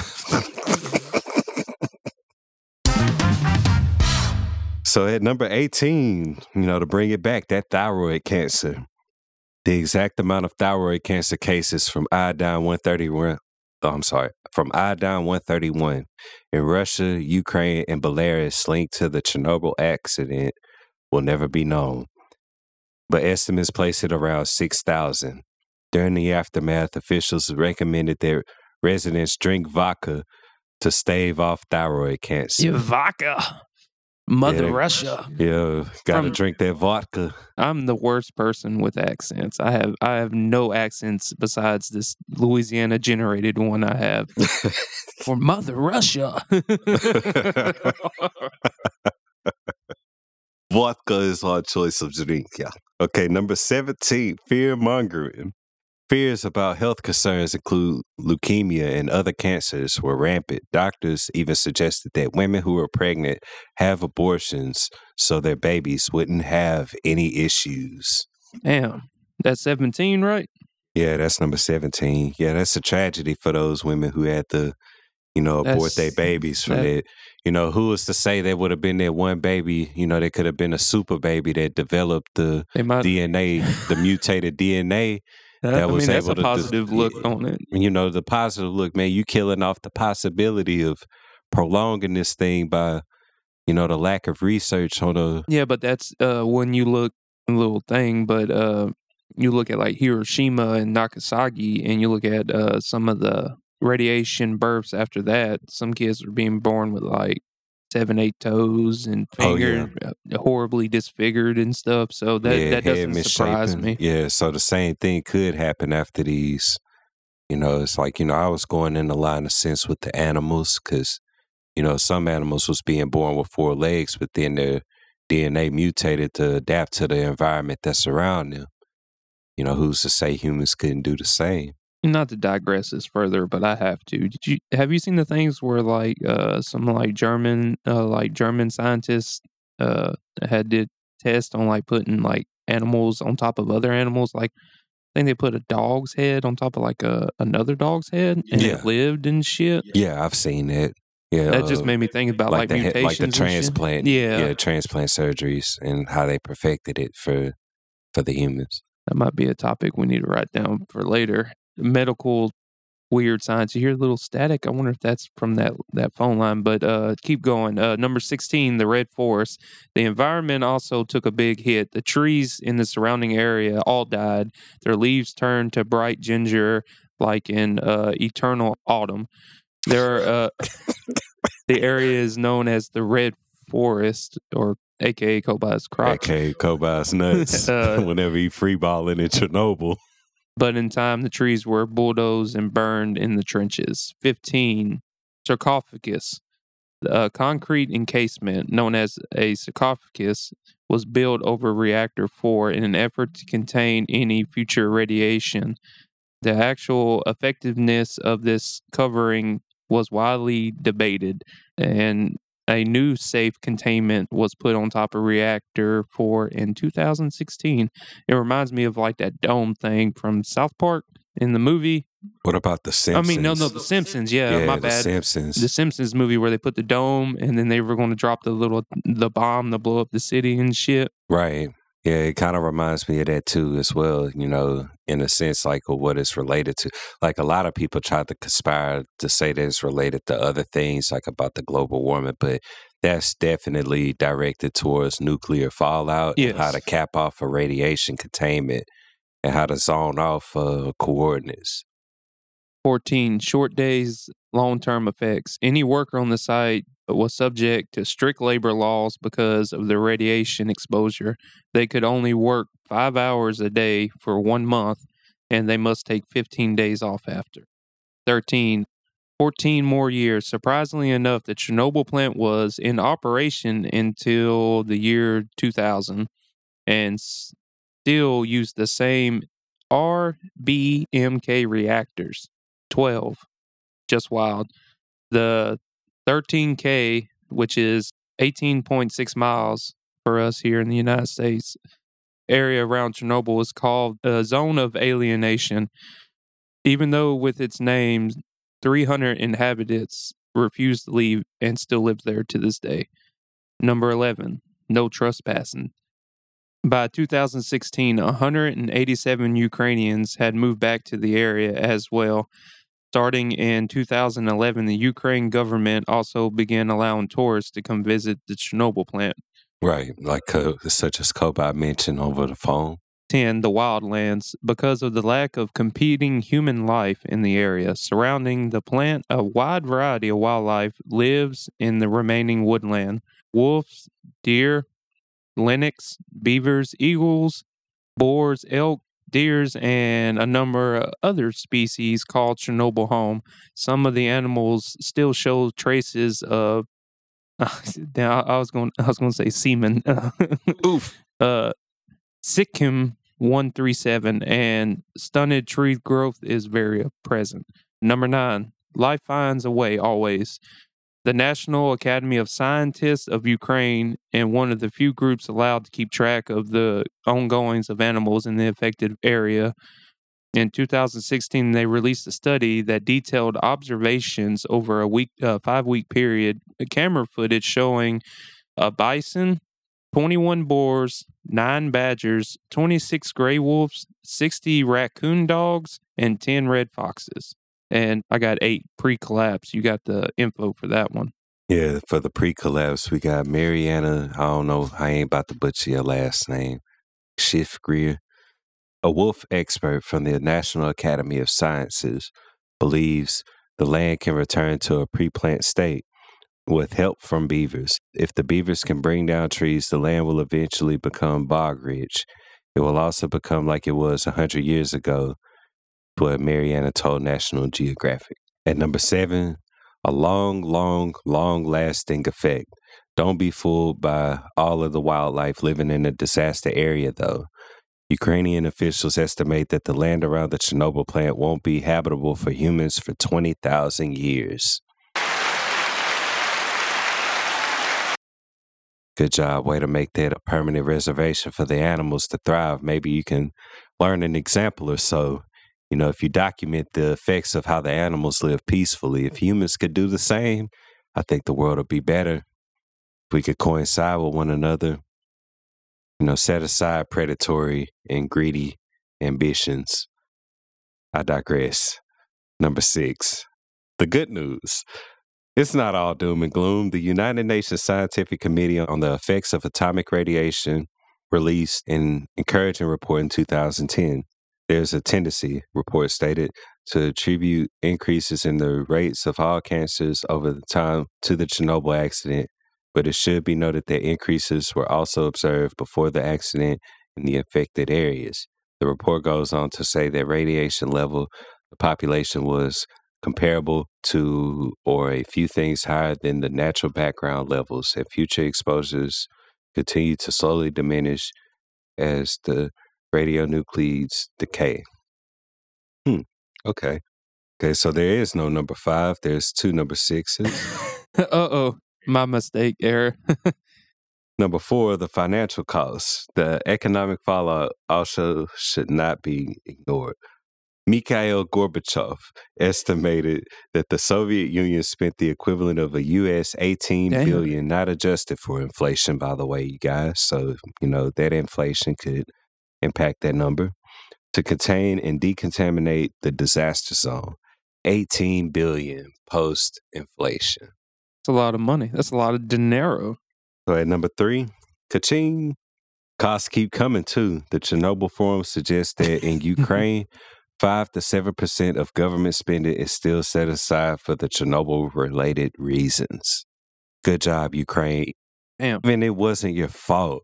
So at number 18, you know, to bring it back, that thyroid cancer. The exact amount of thyroid cancer cases from iodine-131 in Russia, Ukraine, and Belarus linked to the Chernobyl accident will never be known. But estimates place it around 6,000. During the aftermath, officials recommended that residents drink vodka to stave off thyroid cancer. Yeah, vodka. Mother Russia. Yeah, gotta drink that vodka. I'm the worst person with accents. I have no accents besides this Louisiana-generated one I have. For Mother Russia. Vodka is our choice of drink, yeah. Okay, number 17, fear-mongering. Fears about health concerns include leukemia and other cancers were rampant. Doctors even suggested that women who were pregnant have abortions so their babies wouldn't have any issues. Damn, that's 17, right? Yeah, that's number 17. Yeah, that's a tragedy for those women who had to, you know, abort their babies from that. You know, who is to say there would have been that one baby, you know, there could have been a super baby that developed the DNA, the mutated DNA. That's a positive look on it. You know, the positive look, man, you killing off the possibility of prolonging this thing by, you know, the lack of research on the... Yeah, but that's when you look a little thing, but you look at like Hiroshima and Nagasaki and you look at some of the radiation births after that. Some kids are being born with like 7-8 toes and finger horribly disfigured and stuff. So that doesn't surprise me. Yeah, so the same thing could happen after these. You know, it's like, you know, I was going in the line of sense with the animals because, you know, some animals was being born with four legs, but then their DNA mutated to adapt to the environment that's around them. You know, who's to say humans couldn't do the same? Not to digress this further, but I have to. Have you seen the things where like some like German scientists did tests on like putting like animals on top of other animals? Like I think they put a dog's head on top of like another dog's head and it lived and shit. Yeah, I've seen it. Yeah, that just made me think about like mutations, like the transplant. Yeah, transplant surgeries and how they perfected it for the humans. That might be a topic we need to write down for later. Medical weird science. You hear a little static. I wonder if that's from that phone line, but keep going. Number 16, the Red Forest. The environment also took a big hit. The trees in the surrounding area all died. Their leaves turned to bright ginger like in eternal autumn. The area is known as the Red Forest, or a.k.a. Kobay's Crocs. A.k.a. Kobay's Nuts, whenever he freeballing in Chernobyl. But in time, the trees were bulldozed and burned in the trenches. 15, sarcophagus. A concrete encasement known as a sarcophagus was built over Reactor 4 in an effort to contain any future radiation. The actual effectiveness of this covering was widely debated, and a new safe containment was put on top of Reactor 4 in 2016. It reminds me of like that dome thing from South Park in the movie. What about The Simpsons? The Simpsons, my bad. The Simpsons movie where they put the dome and then they were going to drop the bomb to blow up the city and shit. Right. Yeah, it kind of reminds me of that too as well, you know, in a sense, like what it's related to. Like a lot of people try to conspire to say that it's related to other things, like about the global warming, but that's definitely directed towards nuclear fallout and how to cap off a radiation containment and how to zone off coordinates. 14. Short days, long-term effects. Any worker on the site was subject to strict labor laws because of the radiation exposure. They could only work 5 hours a day for 1 month, and they must take 15 days off after. 13. 14 more years. Surprisingly enough, the Chernobyl plant was in operation until the year 2000 and still used the same RBMK reactors. 12. Just wild. The 13K, which is 18.6 miles for us here in the United States, area around Chernobyl is called a zone of alienation. Even though with its name, 300 inhabitants refused to leave and still live there to this day. Number 11, no trespassing. By 2016, 187 Ukrainians had moved back to the area as well. Starting in 2011, the Ukraine government also began allowing tourists to come visit the Chernobyl plant. Right, such as Kobai mentioned over the phone. 10. The wildlands. Because of the lack of competing human life in the area surrounding the plant, a wide variety of wildlife lives in the remaining woodland. Wolves, deer, lynx, beavers, eagles, boars, elk, deers, and a number of other species called Chernobyl home. Some of the animals still show traces of I was going to say semen. Oof. Cesium-137 and stunted tree growth is very present. Number 9, life finds a way always. The National Academy of Scientists of Ukraine and one of the few groups allowed to keep track of the ongoings of animals in the affected area. In 2016, they released a study that detailed observations over a 5-week period, camera footage showing a bison, 21 boars, 9 badgers, 26 gray wolves, 60 raccoon dogs, and 10 red foxes. And I got 8 pre-collapse. You got the info for that one. Yeah, for the pre-collapse, we got Mariana, I don't know, I ain't about to butcher your last name, Schiff Greer, a wolf expert from the National Academy of Sciences, believes the land can return to a pre-plant state with help from beavers. If the beavers can bring down trees, the land will eventually become bog-rich. It will also become like it was 100 years ago, what Mariana told National Geographic. At number 7, a long-lasting effect. Don't be fooled by all of the wildlife living in the disaster area, though. Ukrainian officials estimate that the land around the Chernobyl plant won't be habitable for humans for 20,000 years. Good job. Way to make that a permanent reservation for the animals to thrive. Maybe you can learn an example or so. You know, if you document the effects of how the animals live peacefully, if humans could do the same, I think the world would be better. If we could coincide with one another, you know, set aside predatory and greedy ambitions. I digress. Number 6, the good news. It's not all doom and gloom. The United Nations Scientific Committee on the Effects of Atomic Radiation released an encouraging report in 2010. There's a tendency, report stated, to attribute increases in the rates of all cancers over the time to the Chernobyl accident, but it should be noted that increases were also observed before the accident in the affected areas. The report goes on to say that radiation level, the population was comparable to or a few things higher than the natural background levels, and future exposures continue to slowly diminish as the radionuclides decay. Okay. Okay, so there is no number 5. There's 2 number 6s. Uh-oh. My mistake, error. Number 4, the financial costs. The economic fallout also should not be ignored. Mikhail Gorbachev estimated that the Soviet Union spent the equivalent of a U.S. $18 billion, not adjusted for inflation, by the way, you guys. So, you know, that inflation could impact that number. To contain and decontaminate the disaster zone. $18 billion post-inflation. That's a lot of money. That's a lot of dinero. So at number 3, ka-ching. Costs keep coming, too. The Chernobyl Forum suggests that in Ukraine, 5 to 7% of government spending is still set aside for the Chernobyl-related reasons. Good job, Ukraine. Damn. Even it wasn't your fault.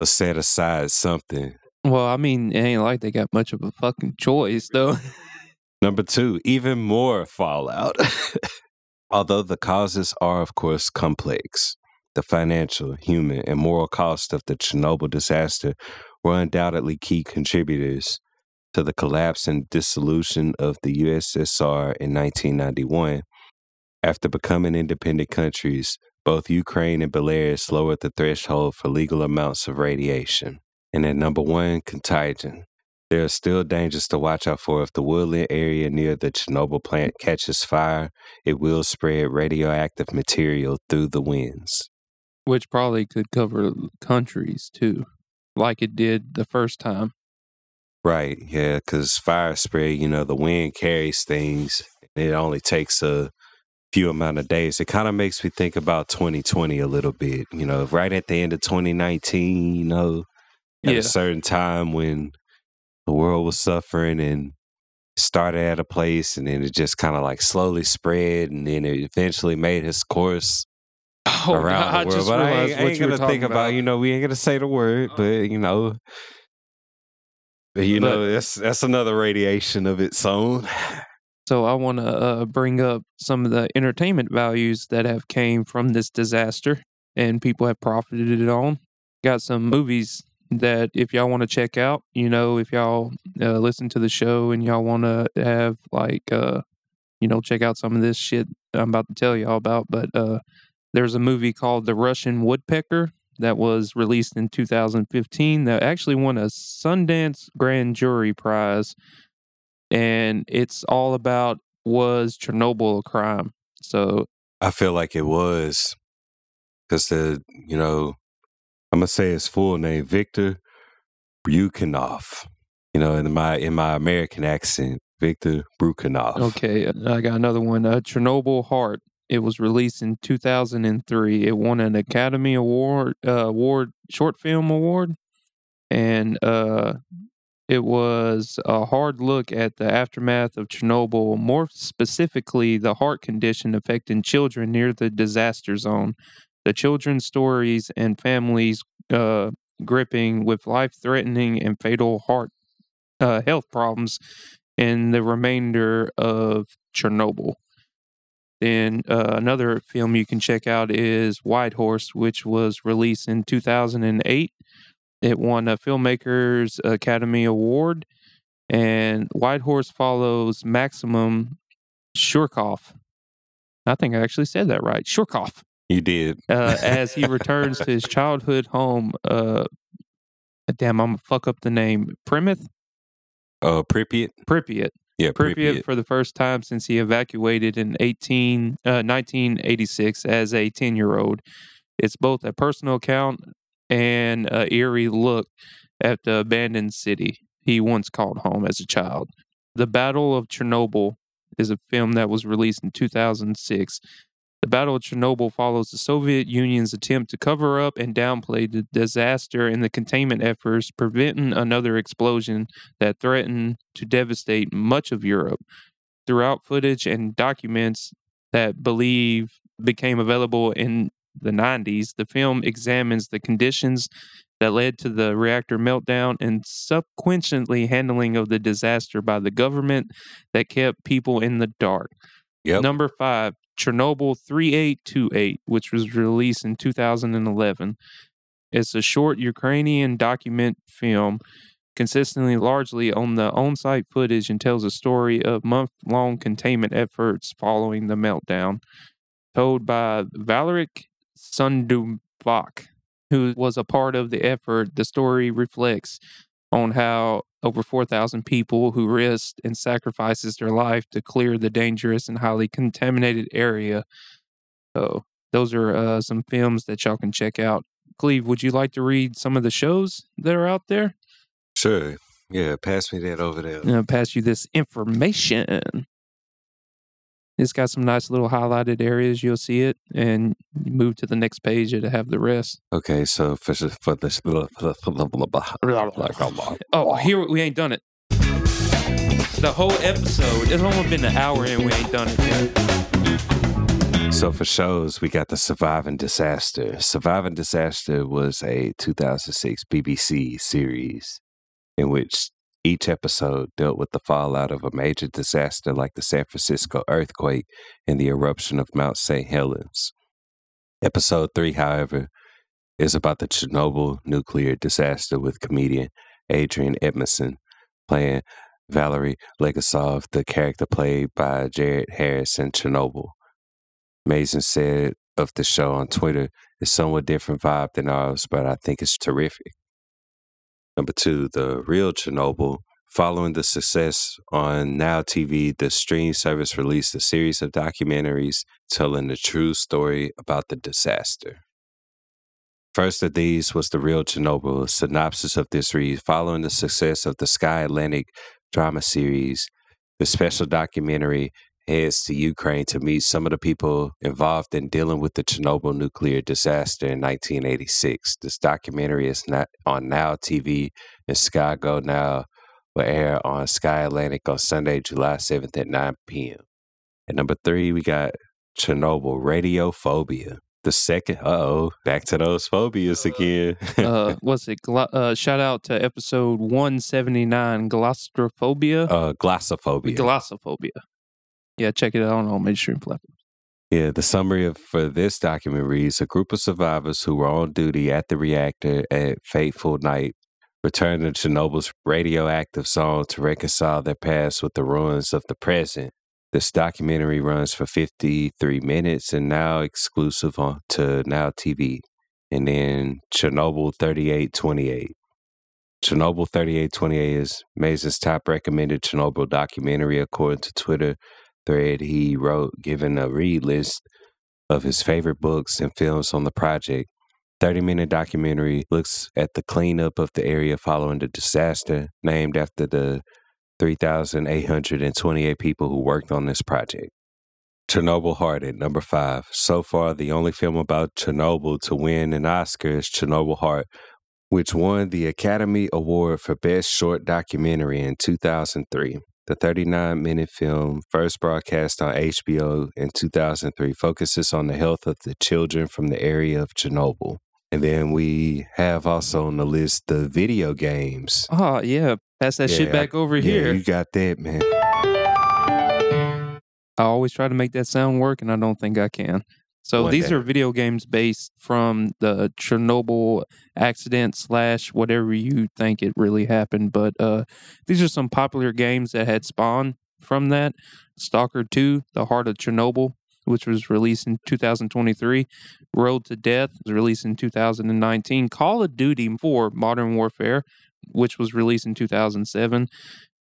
But set aside something. Well, I mean, it ain't like they got much of a fucking choice, though. Number 2, even more fallout. Although the causes are, of course, complex, the financial, human, and moral costs of the Chernobyl disaster were undoubtedly key contributors to the collapse and dissolution of the USSR in 1991. After becoming independent countries, both Ukraine and Belarus lowered the threshold for legal amounts of radiation. And at number 1, contagion. There are still dangers to watch out for. If the woodland area near the Chernobyl plant catches fire, it will spread radioactive material through the winds. Which probably could cover countries, too, like it did the first time. Right, yeah, because fire spread, you know, the wind carries things. It only takes a few amount of days. It kind of makes me think about 2020 a little bit. You know, right at the end of 2019, you know, at a certain time when the world was suffering and started at a place and then it just kind of like slowly spread and then it eventually made its course around the world. But I ain't going to think about, you know, we ain't going to say the word, but that's another radiation of its own. So I want to bring up some of the entertainment values that have came from this disaster and people have profited it on. Got some movies that if y'all want to check out, you know, if y'all listen to the show and y'all want to have like, you know, check out some of this shit I'm about to tell y'all about. But there's a movie called The Russian Woodpecker that was released in 2015 that actually won a Sundance Grand Jury Prize. And it's all about, was Chernobyl a crime? So I feel like it was because I'm going to say his full name, Viktor Bryukhanov. You know, in my American accent, Viktor Bryukhanov. Okay, I got another one. Chernobyl Heart. It was released in 2003. It won an Academy Award, short film award. And it was a hard look at the aftermath of Chernobyl, more specifically the heart condition affecting children near the disaster zone. The children's stories and families gripping with life-threatening and fatal heart health problems in the remainder of Chernobyl. Then another film you can check out is White Horse, which was released in 2008. It won a Filmmakers Academy Award, and White Horse follows Maximum Shurkov. I think I actually said that right. Shurkov. You did. As he returns to his childhood home, damn, I'm going to fuck up the name. Pripyat? Pripyat. Yeah, Pripyat. For the first time since he evacuated in 1986 as a 10-year-old. It's both a personal account and an eerie look at the abandoned city he once called home as a child. The Battle of Chernobyl is a film that was released in 2006. The Battle of Chernobyl follows the Soviet Union's attempt to cover up and downplay the disaster and the containment efforts, preventing another explosion that threatened to devastate much of Europe. Throughout footage and documents that became available in the 90s, the film examines the conditions that led to the reactor meltdown and subsequently handling of the disaster by the government that kept people in the dark. Yep. Number 5, Chernobyl 3828, which was released in 2011. It's a short Ukrainian document film consistently largely on the on-site footage and tells a story of month-long containment efforts following the meltdown, told by Valerik Sunduvak, who was a part of the effort. The story reflects on how over 4,000 people who risked and sacrifices their life to clear the dangerous and highly contaminated area. So those are some films that y'all can check out. Cleve, would you like to read some of the shows that are out there? Sure. Yeah, pass me that over there. I'll pass you this information. It's got some nice little highlighted areas. You'll see it, and you move to the next page to have the rest. Okay, so for this... Oh, here we ain't done it. The whole episode. It's almost been an hour, and we ain't done it yet. So for shows, we got the Surviving Disaster. Surviving Disaster was a 2006 BBC series in which each episode dealt with the fallout of a major disaster like the San Francisco earthquake and the eruption of Mount St. Helens. Episode 3, however, is about the Chernobyl nuclear disaster with comedian Adrian Edmondson playing Valery Legasov, the character played by Jared Harris in Chernobyl. Mason said of the show on Twitter, "It's somewhat different vibe than ours, but I think it's terrific." Number 2, The Real Chernobyl. Following the success on Now TV, the stream service released a series of documentaries telling the true story about the disaster. First of these was The Real Chernobyl. A synopsis of this reads, following the success of the Sky Atlantic drama series, the special documentary heads to Ukraine to meet some of the people involved in dealing with the Chernobyl nuclear disaster in 1986. This documentary is not on Now TV and Sky Go Now, will air on Sky Atlantic on Sunday, July 7th at 9 p.m. And number 3, we got Chernobyl Radiophobia. The second, back to those phobias again. Shout out to episode 179, Glossophobia. Glossophobia. Yeah, check it out on all mainstream platforms. Yeah, the summary for this document reads, a group of survivors who were on duty at the reactor at fateful night returned to Chernobyl's radioactive zone to reconcile their past with the ruins of the present. This documentary runs for 53 minutes and now exclusive to Now TV. And then Chernobyl 3828. Chernobyl 3828 is Mason's top recommended Chernobyl documentary according to Twitter thread he wrote, giving a read list of his favorite books and films on the project. 30-minute documentary looks at the cleanup of the area following the disaster, named after the 3,828 people who worked on this project. Chernobyl Heart at number 5. So far, the only film about Chernobyl to win an Oscar is Chernobyl Heart, which won the Academy Award for Best Short Documentary in 2003. The 39-minute film, first broadcast on HBO in 2003, focuses on the health of the children from the area of Chernobyl. And then we have also on the list the video games. Oh, yeah. Pass that shit back over here. Yeah, you got that, man. I always try to make that sound work, and I don't think I can. So these are video games based from the Chernobyl accident / whatever you think it really happened. But these are some popular games that had spawned from that. Stalker 2, The Heart of Chernobyl, which was released in 2023. Road to Death was released in 2019. Call of Duty 4 Modern Warfare, which was released in 2007.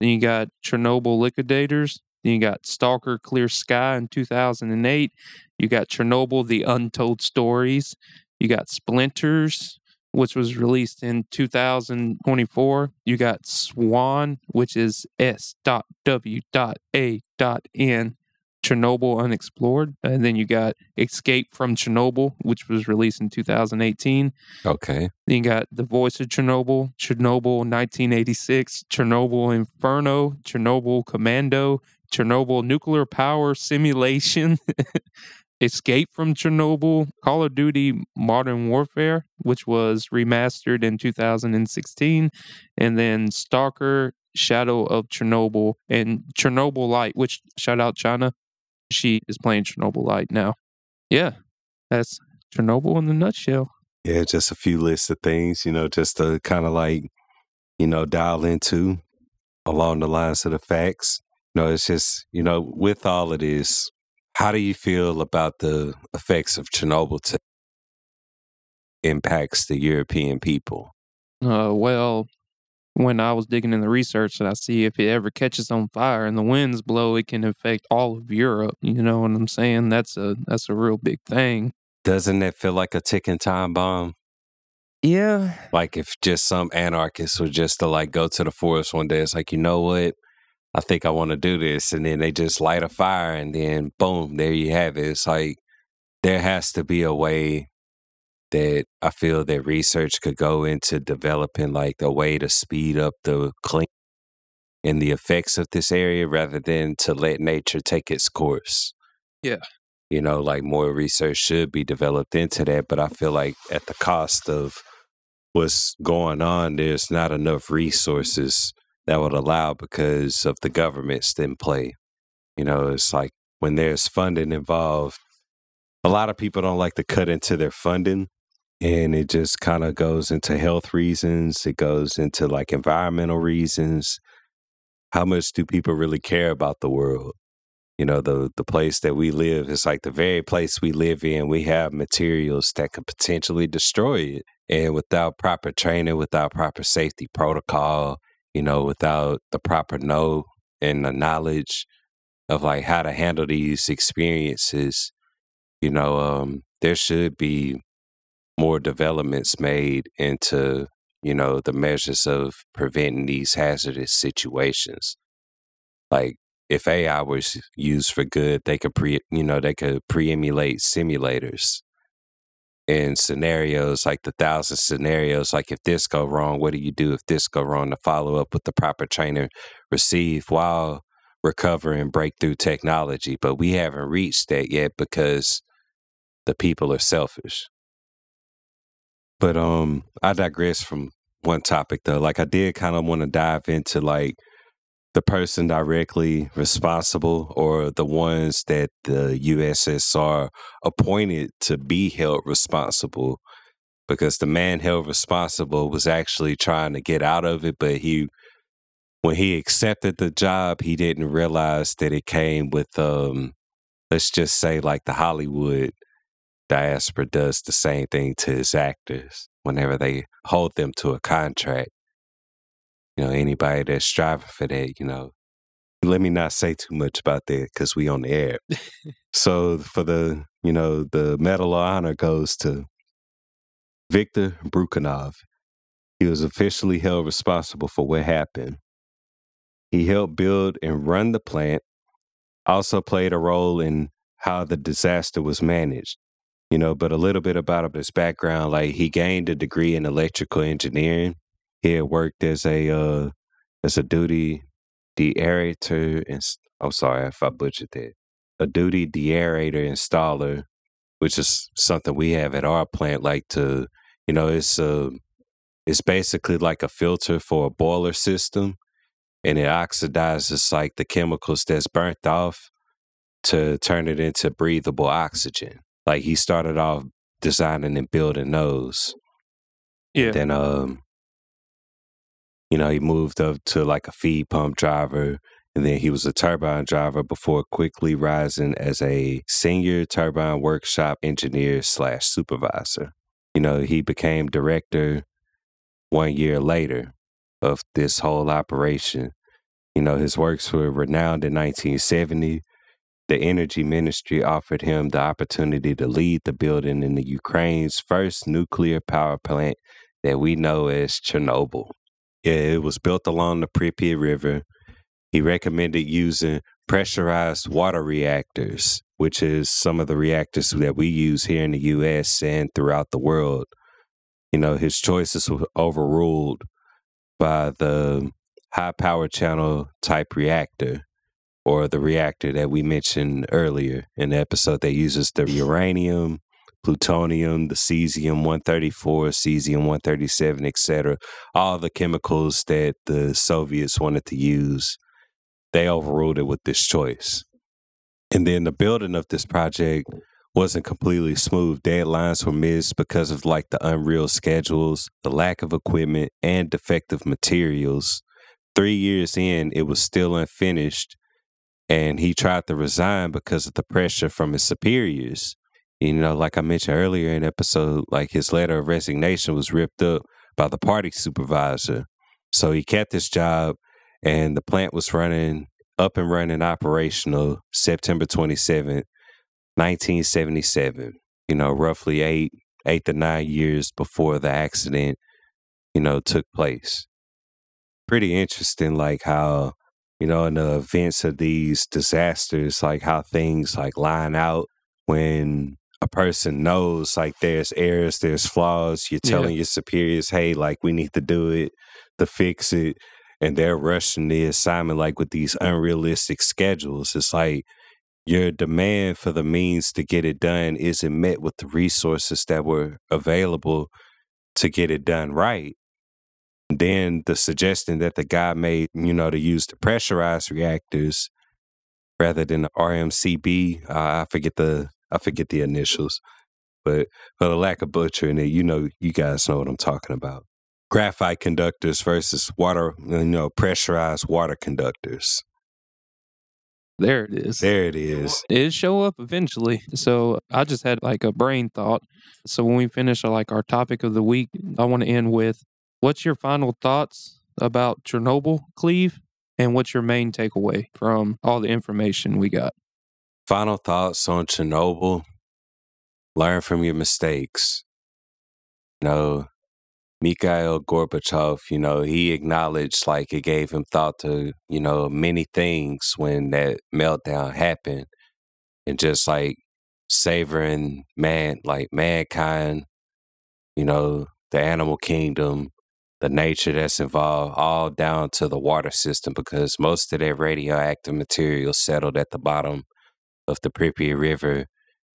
Then you got Chernobyl Liquidators. Then you got Stalker Clear Sky in 2008. You got Chernobyl, The Untold Stories. You got Splinters, which was released in 2024. You got Swan, which is S.W.A.N. Chernobyl Unexplored. And then you got Escape from Chernobyl, which was released in 2018. Okay. Then you got The Voice of Chernobyl, Chernobyl 1986, Chernobyl Inferno, Chernobyl Commando, Chernobyl Nuclear Power Simulation, Escape from Chernobyl, Call of Duty Modern Warfare, which was remastered in 2016, and then Stalker, Shadow of Chernobyl, and Chernobyl Light, which, shout out China, she is playing Chernobyl Light now. Yeah, that's Chernobyl in a nutshell. Yeah, just a few lists of things, you know, just to kind of like, you know, dial into along the lines of the facts. You know, it's just, you know, with all of this, how do you feel about the effects of Chernobyl impacts the European people? Well, when I was digging in the research and I see if it ever catches on fire and the winds blow, it can affect all of Europe. You know what I'm saying? That's a real big thing. Doesn't that feel like a ticking time bomb? Yeah. Like if just some anarchist was just to like go to the forest one day, it's like, you know what? I think I want to do this. And then they just light a fire and then boom, there you have it. It's like there has to be a way that I feel that research could go into developing like a way to speed up the clean and the effects of this area rather than to let nature take its course. Yeah. You know, like more research should be developed into that. But I feel like at the cost of what's going on, there's not enough resources that would allow because of the government's in play. You know, it's like when there's funding involved, a lot of people don't like to cut into their funding, and it just kind of goes into health reasons. It goes into like environmental reasons. How much do people really care about the world? You know, the place that we live, it's like the very place we live in, we have materials that could potentially destroy it. And without proper training, without proper safety protocol, you know, without the proper know and the knowledge of like how to handle these experiences, you know, there should be more developments made into, you know, the measures of preventing these hazardous situations. Like if AI was used for good, they could pre-emulate simulators and scenarios, like the 1,000 scenarios, like if this go wrong, what do you do if this go wrong, to follow up with the proper training received while recovering breakthrough technology. But we haven't reached that yet because the people are selfish. But I digress from one topic though. Like I did kind of want to dive into like the person directly responsible or the ones that the USSR appointed to be held responsible, because the man held responsible was actually trying to get out of it. But when he accepted the job, he didn't realize that it came with, let's just say like the Hollywood diaspora does the same thing to his actors whenever they hold them to a contract. You know, anybody that's striving for that, you know, let me not say too much about that because we on the air. So for the, you know, the Medal of Honor goes to Viktor Bryukhanov. He was officially held responsible for what happened. He helped build and run the plant, also played a role in how the disaster was managed. You know, but a little bit about his background, like he gained a degree in electrical engineering. He had worked as a duty deaerator, and I'm sorry if I butchered that. A duty deaerator installer, which is something we have at our plant. Like to, you know, it's basically like a filter for a boiler system, and it oxidizes like the chemicals that's burnt off to turn it into breathable oxygen. Like he started off designing and building those. Yeah. And then you know, he moved up to like a feed pump driver, and then he was a turbine driver before quickly rising as a senior turbine workshop engineer / supervisor. You know, he became director 1 year later of this whole operation. You know, his works were renowned in 1970. The Energy Ministry offered him the opportunity to lead the building in the Ukraine's first nuclear power plant that we know as Chernobyl. Yeah, it was built along the Pripyat River. He recommended using pressurized water reactors, which is some of the reactors that we use here in the U.S. and throughout the world. You know, his choices were overruled by the high power channel type reactor, or the reactor that we mentioned earlier in the episode that uses the uranium, plutonium, the cesium-134, cesium-137, etc., all the chemicals that the Soviets wanted to use, they overruled it with this choice. And then the building of this project wasn't completely smooth. Deadlines were missed because of like the unreal schedules, the lack of equipment, and defective materials. 3 years in, it was still unfinished, and he tried to resign because of the pressure from his superiors. You know, like I mentioned earlier in the episode, like his letter of resignation was ripped up by the party supervisor. So he kept his job, and the plant was running up and running operational September 27th, 1977, you know, roughly eight to 9 years before the accident, you know, took place. Pretty interesting, like how, you know, in the events of these disasters, like how things like line out when a person knows like there's errors, there's flaws, you're telling your superiors, hey, like we need to do it to fix it. And they're rushing the assignment like with these unrealistic schedules. It's like your demand for the means to get it done isn't met with the resources that were available to get it done right. Then the suggestion that the guy made, you know, to use the pressurized reactors rather than the RMCB, I forget the initials, but for the lack of butchering it, you know, you guys know what I'm talking about. Graphite conductors versus water, you know, pressurized water conductors. There it is. There it is. It show up eventually. So I just had like a brain thought. So when we finish like our topic of the week, I want to end with, what's your final thoughts about Chernobyl, Cleve? And what's your main takeaway from all the information we got? Final thoughts on Chernobyl. Learn from your mistakes. You know, Mikhail Gorbachev, you know, he acknowledged like it gave him thought to, you know, many things when that meltdown happened. And just like savoring mankind, you know, the animal kingdom, the nature that's involved, all down to the water system, because most of that radioactive material settled at the bottom of the Pripyat River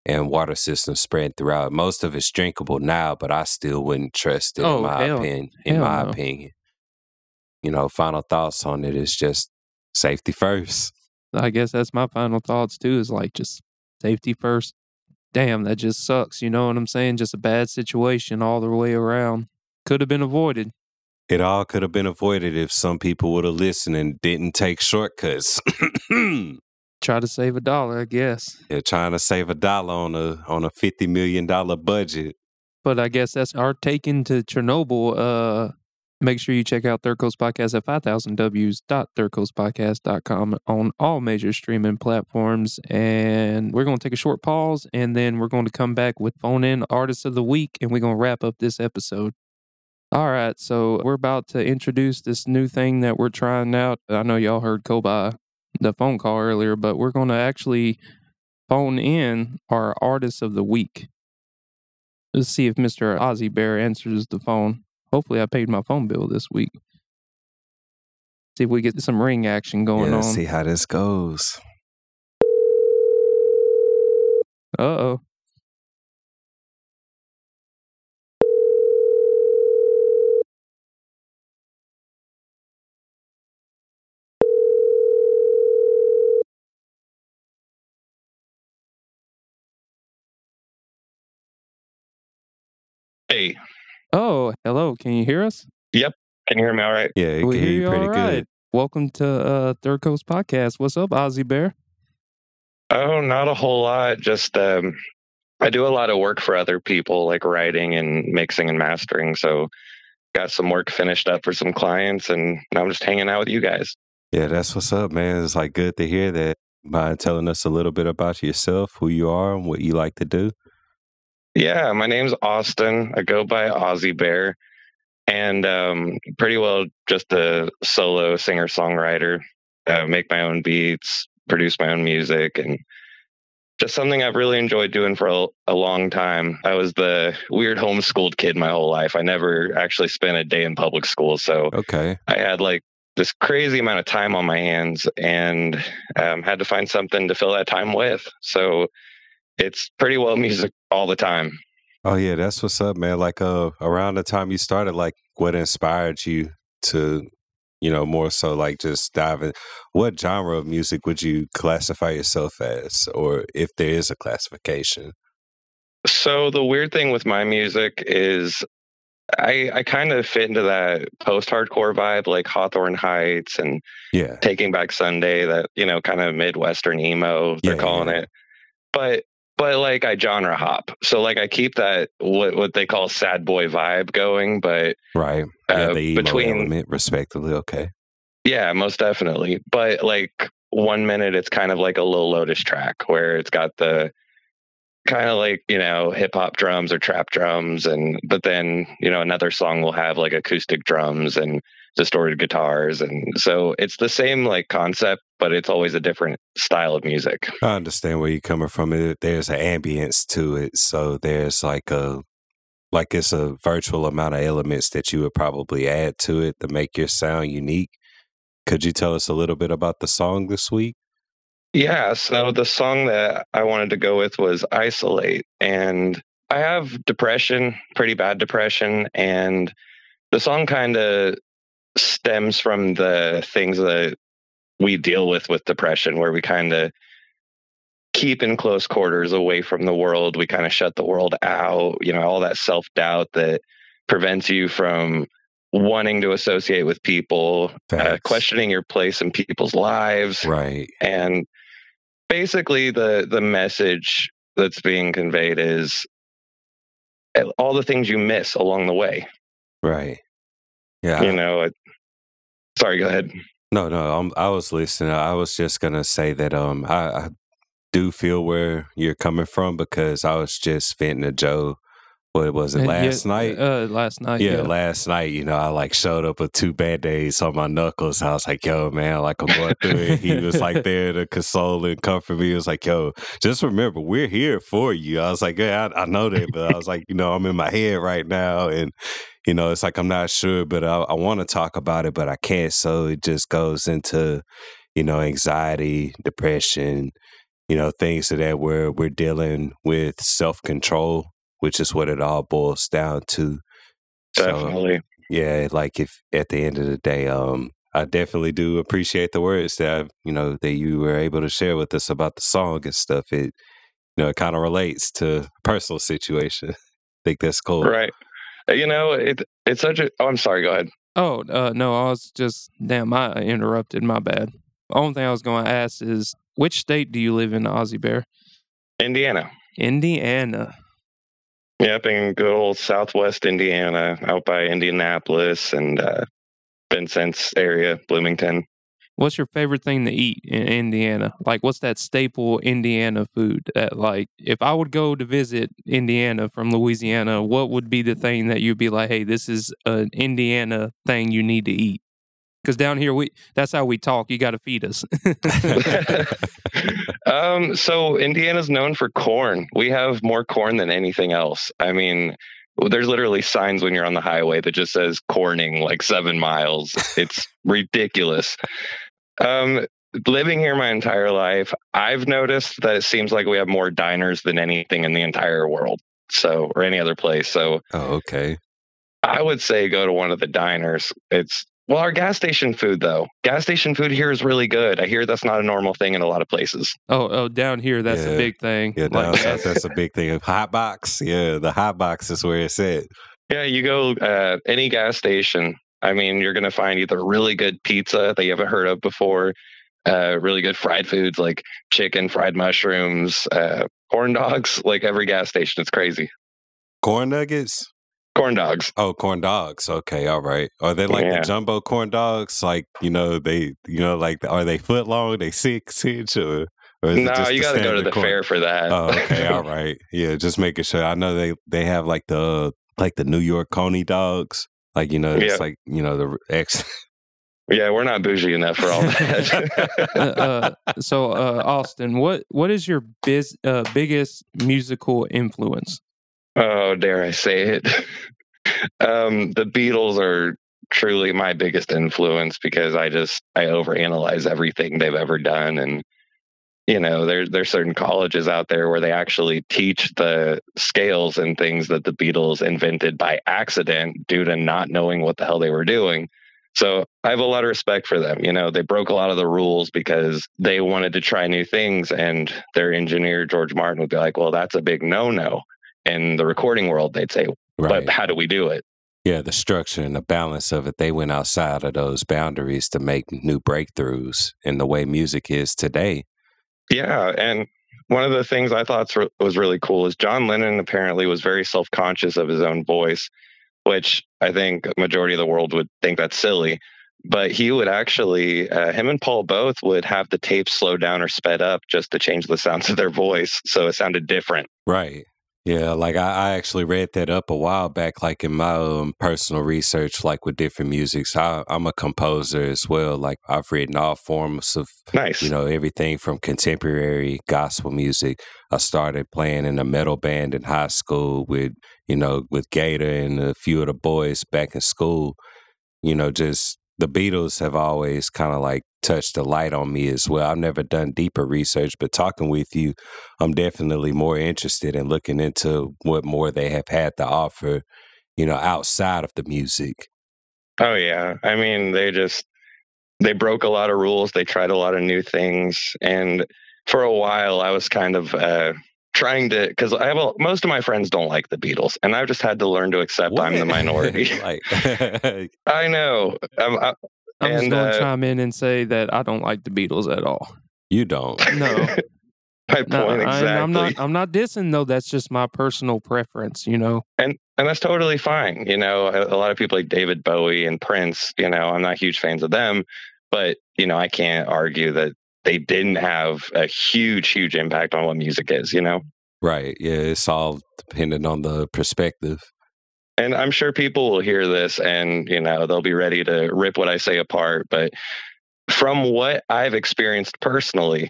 and water system spread throughout. Most of it's drinkable now, but I still wouldn't trust it in my opinion. You know, final thoughts on it is just safety first. I guess that's my final thoughts too, is like just safety first. Damn, that just sucks. You know what I'm saying? Just a bad situation all the way around. Could have been avoided. It all could have been avoided if some people would have listened and didn't take shortcuts. Try to save a dollar, I guess. Yeah, trying to save a dollar on a $50 million budget. But I guess that's our take into Chernobyl. Make sure you check out Third Coast Podcast at 5000ws.thirdcoastpodcast.com on all major streaming platforms. And we're going to take a short pause, and then we're going to come back with phone-in Artist of the Week, and we're going to wrap up this episode. All right, so we're about to introduce this new thing that we're trying out. I know y'all heard Kobai, the phone call earlier, but we're going to actually phone in our Artist of the Week. Let's see if Mr. Ozzie Bear answers the phone. Hopefully I paid my phone bill this week. See if we get some ring action going on. Let's see how this goes. Uh-oh. Hey. Oh, hello. Can you hear us? Yep. Can you hear me all right? Yeah, we can hear you pretty good. Welcome to Third Coast Podcast. What's up, Ozzie Bear? Oh, not a whole lot. Just I do a lot of work for other people, like writing and mixing and mastering. So got some work finished up for some clients, and I'm just hanging out with you guys. Yeah, that's what's up, man. It's like good to hear that. Mind telling us a little bit about yourself, who you are, and what you like to do? Yeah, my name's Austin. I go by Ozzie Bear, and pretty well just a solo singer-songwriter. Make my own beats, produce my own music, and just something I've really enjoyed doing for a long time. I was the weird homeschooled kid my whole life. I never actually spent a day in public school, so I had like this crazy amount of time on my hands and had to find something to fill that time with. So it's pretty well music all the time. Oh, yeah. That's what's up, man. Like around the time you started, like what inspired you to, you know, more so like just dive in? What genre of music would you classify yourself as, or if there is a classification? So the weird thing with my music is I kind of fit into that post-hardcore vibe, like Hawthorne Heights and Taking Back Sunday, that, you know, kind of Midwestern emo, they're calling it. But like I genre hop. So like I keep that what they call sad boy vibe going, but right. Yeah, the emo between element, respectively, okay. Yeah, most definitely. But like 1 minute it's kind of like a Lil Lotus track where it's got the kind of like, you know, hip hop drums or trap drums, but then, you know, another song will have like acoustic drums and distorted guitars, and so it's the same like concept, but it's always a different style of music. I understand where you're coming from. There's an ambience to it, so there's like it's a virtual amount of elements that you would probably add to it to make your sound unique. Could you tell us a little bit about the song this week? Yeah, so the song that I wanted to go with was Isolate, and I have depression, pretty bad depression, and the song kind of stems from the things that we deal with depression, where we kind of keep in close quarters away from the world. We kind of shut the world out, you know, all that self-doubt that prevents you from wanting to associate with people, questioning your place in people's lives. Right. And basically the message that's being conveyed is all the things you miss along the way. Right. Yeah. You know, sorry, go ahead. No, I was listening. I was just going to say that I do feel where you're coming from, because I was just venting to Joe. What was it, last night? Last night, you know, I like showed up with two Band-Aids on my knuckles. I was like, yo, man, like I'm going through it. He was like there to console and comfort me. He was like, yo, just remember, we're here for you. I was like, yeah, I know that. But I was like, you know, I'm in my head right now. And, you know, it's like, I'm not sure, but I want to talk about it, but I can't. So it just goes into, you know, anxiety, depression, you know, things of that where we're dealing with self-control, which is what it all boils down to. Definitely. So, yeah, like if at the end of the day, I definitely do appreciate the words that you were able to share with us about the song and stuff. It, you know, it kind of relates to personal situation. I think that's cool. Right. You know, it's such a... Oh, I'm sorry, go ahead. Oh, no, I was just... Damn, I interrupted, my bad. The only thing I was going to ask is, which state do you live in, Aussie Bear? Indiana. Yep, in good old Southwest Indiana, out by Indianapolis and Vincennes area, Bloomington. What's your favorite thing to eat in Indiana? Like, what's that staple Indiana food that, like, if I would go to visit Indiana from Louisiana, what would be the thing that you'd be like, hey, this is an Indiana thing you need to eat? Because down here, that's how we talk. You got to feed us. So Indiana's known for corn. We have more corn than anything else. I mean, there's literally signs when you're on the highway that just says corning like 7 miles. It's ridiculous. Living here my entire life, I've noticed that it seems like we have more diners than anything in the entire world. So, or any other place. So, okay. I would say go to one of the diners. Our gas station food here is really good. I hear that's not a normal thing in a lot of places. Oh, down here, that's a big thing. Yeah, down south, that's a big thing. Hot box. Yeah, the hot box is where it's at. Yeah, you go any gas station. I mean, you're going to find either really good pizza that you haven't heard of before, really good fried foods like chicken, fried mushrooms, corn dogs, like every gas station. It's crazy. Corn nuggets? Corn dogs. Oh, corn dogs. Okay, all right. Are they like the jumbo corn dogs? Like, you know, they, you know, like, are they foot long? Are they 6 inch? Or no, you got to go to the fair for that. Oh, okay, all right. Yeah, just making sure. I know they have like the New York Coney dogs. Like, you know, it's like, you know, the ex. Yeah, we're not bougie enough for all that. So, Austin, what is your biggest musical influence? Oh, dare I say it? The Beatles are truly my biggest influence, because I overanalyze everything they've ever done. And, you know, there's certain colleges out there where they actually teach the scales and things that the Beatles invented by accident due to not knowing what the hell they were doing. So I have a lot of respect for them. You know, they broke a lot of the rules because they wanted to try new things, and their engineer, George Martin, would be like, well, that's a big no-no. In the recording world, they'd say, right. But how do we do it? Yeah, the structure and the balance of it, they went outside of those boundaries to make new breakthroughs in the way music is today. Yeah, and one of the things I thought was really cool is John Lennon apparently was very self-conscious of his own voice, which I think a majority of the world would think that's silly. But he would actually, him and Paul both would have the tape slowed down or sped up just to change the sounds of their voice so it sounded different. Right. Yeah, like I actually read that up a while back, like in my own personal research, like with different musics. I'm a composer as well. Like I've written all forms of, you know, everything from contemporary gospel music. I started playing in a metal band in high school with Gator and a few of the boys back in school. You know, just the Beatles have always kind of like touched the light on me as well. I've never done deeper research, but talking with you, I'm definitely more interested in looking into what more they have had to offer, you know, outside of the music. Oh, yeah. I mean, they broke a lot of rules. They tried a lot of new things. And for a while, I was kind of trying to, because most of my friends don't like the Beatles, and I've just had to learn to accept I'm the minority. I know. I'm just going to chime in and say that I don't like the Beatles at all. You don't? No. Exactly. I'm not dissing, though. That's just my personal preference, you know. And that's totally fine. You know, a lot of people like David Bowie and Prince, you know, I'm not huge fans of them. But, you know, I can't argue that they didn't have a huge, huge impact on what music is, you know. Right. Yeah, it's all dependent on the perspective. And I'm sure people will hear this and, you know, they'll be ready to rip what I say apart. But from what I've experienced personally,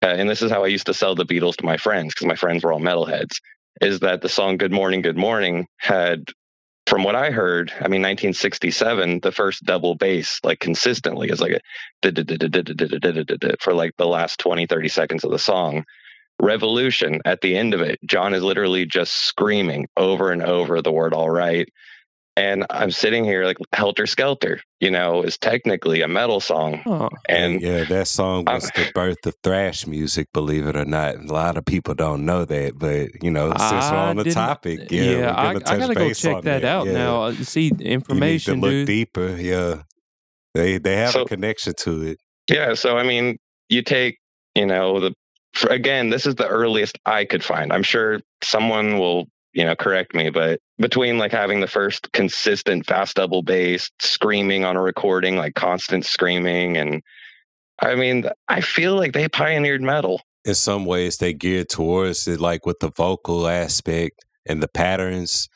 and this is how I used to sell the Beatles to my friends, because my friends were all metalheads, is that the song Good Morning, Good Morning had, from what I heard, I mean, 1967, the first double bass, like consistently, is like a for like the last 20, 30 seconds of the song. Revolution, at the end of it, John is literally just screaming over and over the word all right. And I'm sitting here like, Helter Skelter, you know, is technically a metal song. Oh. And yeah, that song was the birth of thrash music, believe it or not. A lot of people don't know that, but, you know, since we're on the topic, I got to go check that out now. See, information, you need to look deeper, yeah. They have a connection to it. Yeah, so, I mean, you take, you know, again, this is the earliest I could find. I'm sure someone will, you know, correct me, but between like having the first consistent fast double bass, screaming on a recording, like constant screaming. And I mean, I feel like they pioneered metal. In some ways they geared towards it, like with the vocal aspect and the patterns,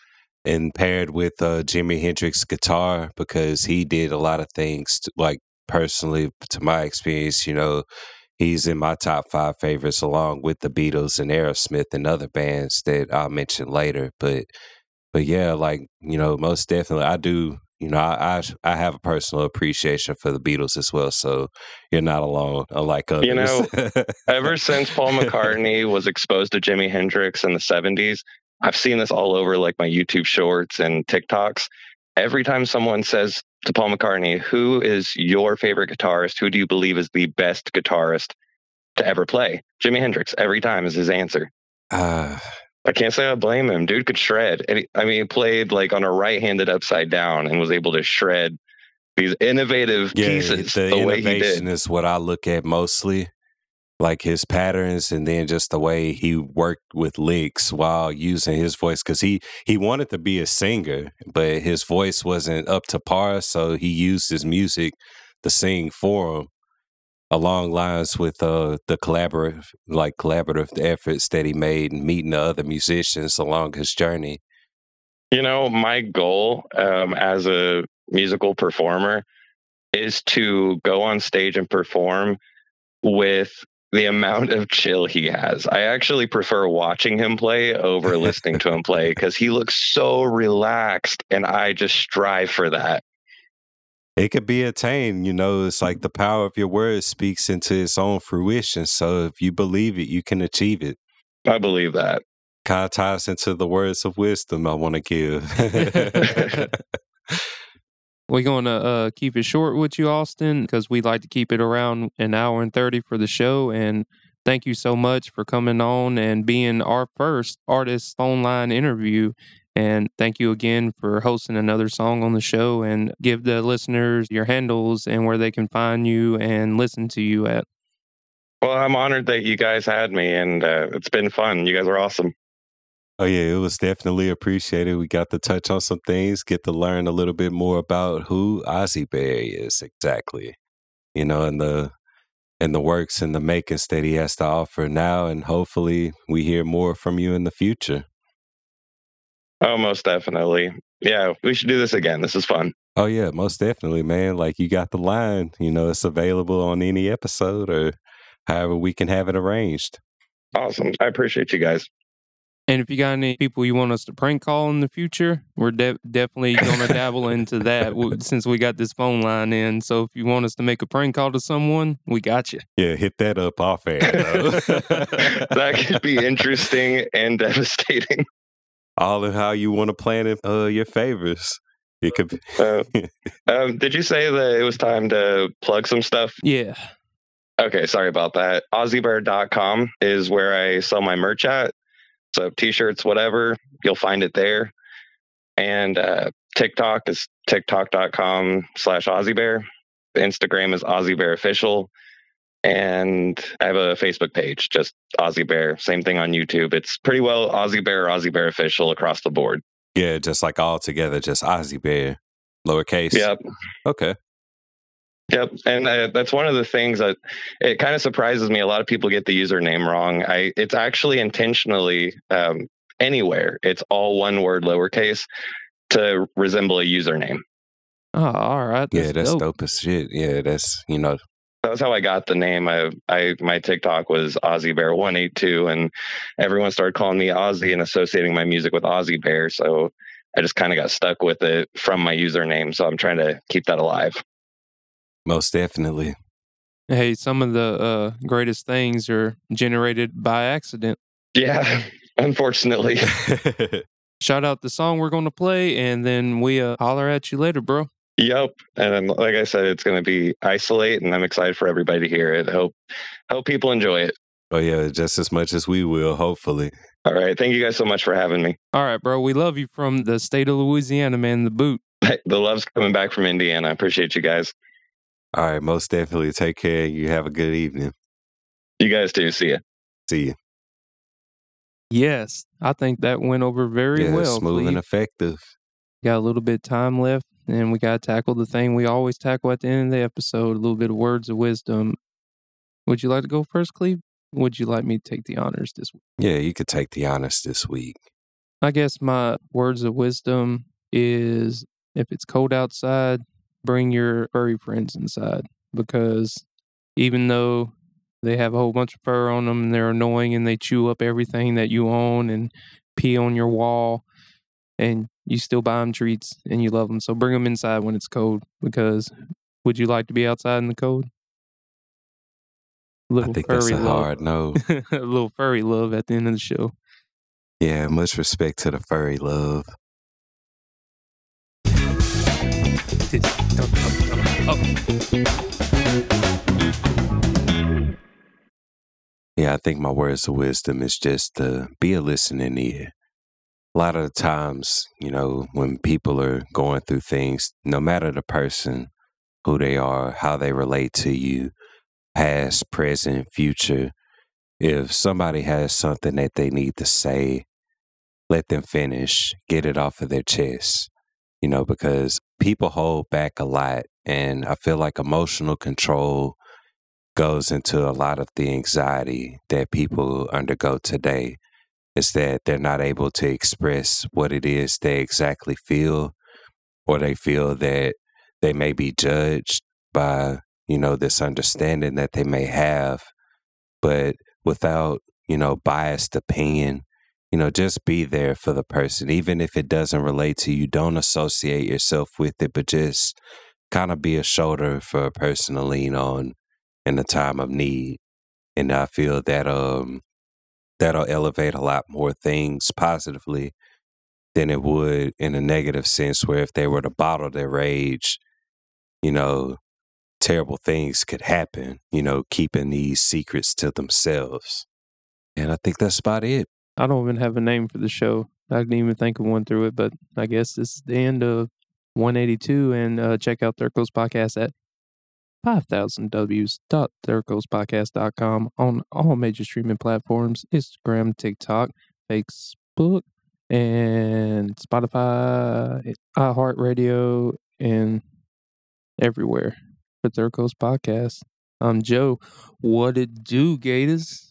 and paired with Jimi Hendrix's guitar, because he did a lot of things like personally to my experience, you know, he's in my top 5 favorites, along with the Beatles and Aerosmith and other bands that I'll mention later. But yeah, like, you know, most definitely I do, you know, I have a personal appreciation for the Beatles as well. So you're not alone, unlike others. You know, ever since Paul McCartney was exposed to Jimi Hendrix in the 70s, I've seen this all over like my YouTube shorts and TikToks. Every time someone says to Paul McCartney, who is your favorite guitarist? Who do you believe is the best guitarist to ever play? Jimi Hendrix, every time, is his answer. I can't say I blame him. Dude could shred. And he played like on a right-handed upside down and was able to shred these innovative pieces the way he did. Is what I look at mostly, like his patterns, and then just the way he worked with licks while using his voice, because he wanted to be a singer, but his voice wasn't up to par, so he used his music to sing for him, along lines with the collaborative efforts that he made and meeting the other musicians along his journey. You know, my goal as a musical performer is to go on stage and perform with the amount of chill he has. I actually prefer watching him play over listening to him play, because he looks so relaxed, and I just strive for that. it could be attained. You know, it's like the power of your words speaks into its own fruition. So if you believe it, you can achieve it. I believe that. Kind of ties into the words of wisdom I want to give. We're going to keep it short with you, Austin, because we like to keep it around an hour and 30 for the show. And thank you so much for coming on and being our first artist online interview. And thank you again for hosting another song on the show. And give the listeners your handles and where they can find you and listen to you at. Well, I'm honored that you guys had me, and it's been fun. You guys are awesome. Oh, yeah, it was definitely appreciated. We got to touch on some things, get to learn a little bit more about who Ozzy Bear is exactly, you know, and the works and the makings that he has to offer now. And hopefully we hear more from you in the future. Oh, most definitely. Yeah, we should do this again. This is fun. Oh, yeah, most definitely, man. Like, you got the line, you know, it's available on any episode or however we can have it arranged. Awesome. I appreciate you guys. And if you got any people you want us to prank call in the future, we're definitely going to dabble into that since we got this phone line in. So if you want us to make a prank call to someone, we got you. Yeah, hit that up off air. That could be interesting and devastating. All in how you want to plan it, your favors. It could be. Did you say that it was time to plug some stuff? Yeah. Okay, sorry about that. OzzyBear.com is where I sell my merch at. So t-shirts, whatever, you'll find it there. And TikTok is tiktok.com/OzzyBear. Instagram is OzzyBearOfficial. And I have a Facebook page, just Ozzy Bear. Same thing on YouTube. It's pretty well Ozzy Bear, Ozzy Bear Official across the board. Yeah, just like all together, just Ozzy Bear, lowercase. Yep. Okay. Yep. And that's one of the things that it kind of surprises me. A lot of people get the username wrong. It's actually intentionally anywhere. It's all one word, lowercase, to resemble a username. Oh, all right. That's dope as shit. Yeah, that's, you know. That's how I got the name. My TikTok was Ozzy Bear 182, and everyone started calling me Ozzy and associating my music with Ozzy Bear. So I just kind of got stuck with it from my username. So I'm trying to keep that alive. Most definitely. Hey, some of the greatest things are generated by accident. Yeah, unfortunately. Shout out the song we're going to play, and then we holler at you later, bro. Yep. And like I said, it's going to be Isolate, and I'm excited for everybody to hear it. Hope people enjoy it. Oh, yeah, just as much as we will, hopefully. All right. Thank you guys so much for having me. All right, bro. We love you from the state of Louisiana, man, the boot. The love's coming back from Indiana. I appreciate you guys. All right. Most definitely. Take care. You have a good evening. You guys too. See ya. See ya. Yes. I think that went over very well. Smooth and effective. Got a little bit time left. And we got to tackle the thing we always tackle at the end of the episode, a little bit of words of wisdom. Would you like to go first, Cleve? Would you like me to take the honors this week? Yeah, you could take the honors this week. I guess my words of wisdom is, if it's cold outside, bring your furry friends inside. Because even though they have a whole bunch of fur on them and they're annoying and they chew up everything that you own and pee on your wall, and you still buy them treats and you love them. So bring them inside when it's cold, because would you like to be outside in the cold? I think that's a hard no. A little furry love at the end of the show. Yeah, much respect to the furry love. Yeah, I think my words of wisdom is just to be a listening ear. A lot of the times, you know, when people are going through things, no matter the person, who they are, how they relate to you, past, present, future, if somebody has something that they need to say, let them finish, get it off of their chest, you know, because people hold back a lot. And I feel like emotional control goes into a lot of the anxiety that people undergo today. Is that they're not able to express what it is they exactly feel, or they feel that they may be judged by, you know, this understanding that they may have. But without, you know, biased opinion, you know, just be there for the person. Even if it doesn't relate to you, don't associate yourself with it, but just kind of be a shoulder for a person to lean on in a time of need. And I feel that that'll elevate a lot more things positively than it would in a negative sense, where if they were to bottle their rage, you know, terrible things could happen, you know, keeping these secrets to themselves. And I think that's about it. I don't even have a name for the show. I didn't even think of one through it, but I guess this is the end of 182. And check out Third Coast Podcast at 5000ws.thirdcoastpodcast.com on all major streaming platforms, Instagram, TikTok, Facebook, and Spotify, iHeartRadio, and everywhere for Third Coast Podcast. I'm Joe. What it do, Gators?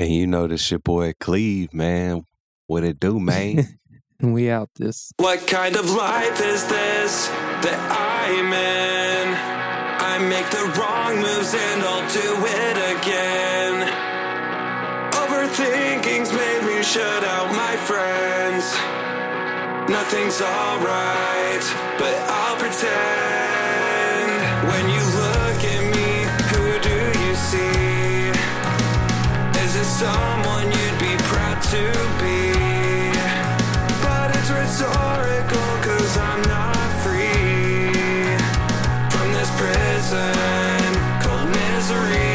And you know this your boy Cleve, man. What it do, man? We out this. What kind of life is this that I'm in? I make the wrong moves and I'll do it again. Overthinking's made me shut out my friends. Nothing's alright, but I'll pretend. When you look at me, who do you see? Is it someone you'd be proud to be? But it's rhetorical, 'cause I'm not free from this prison called misery.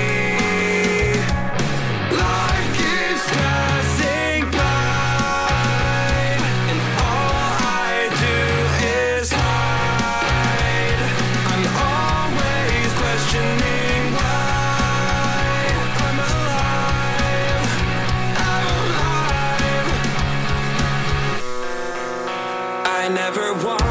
Never want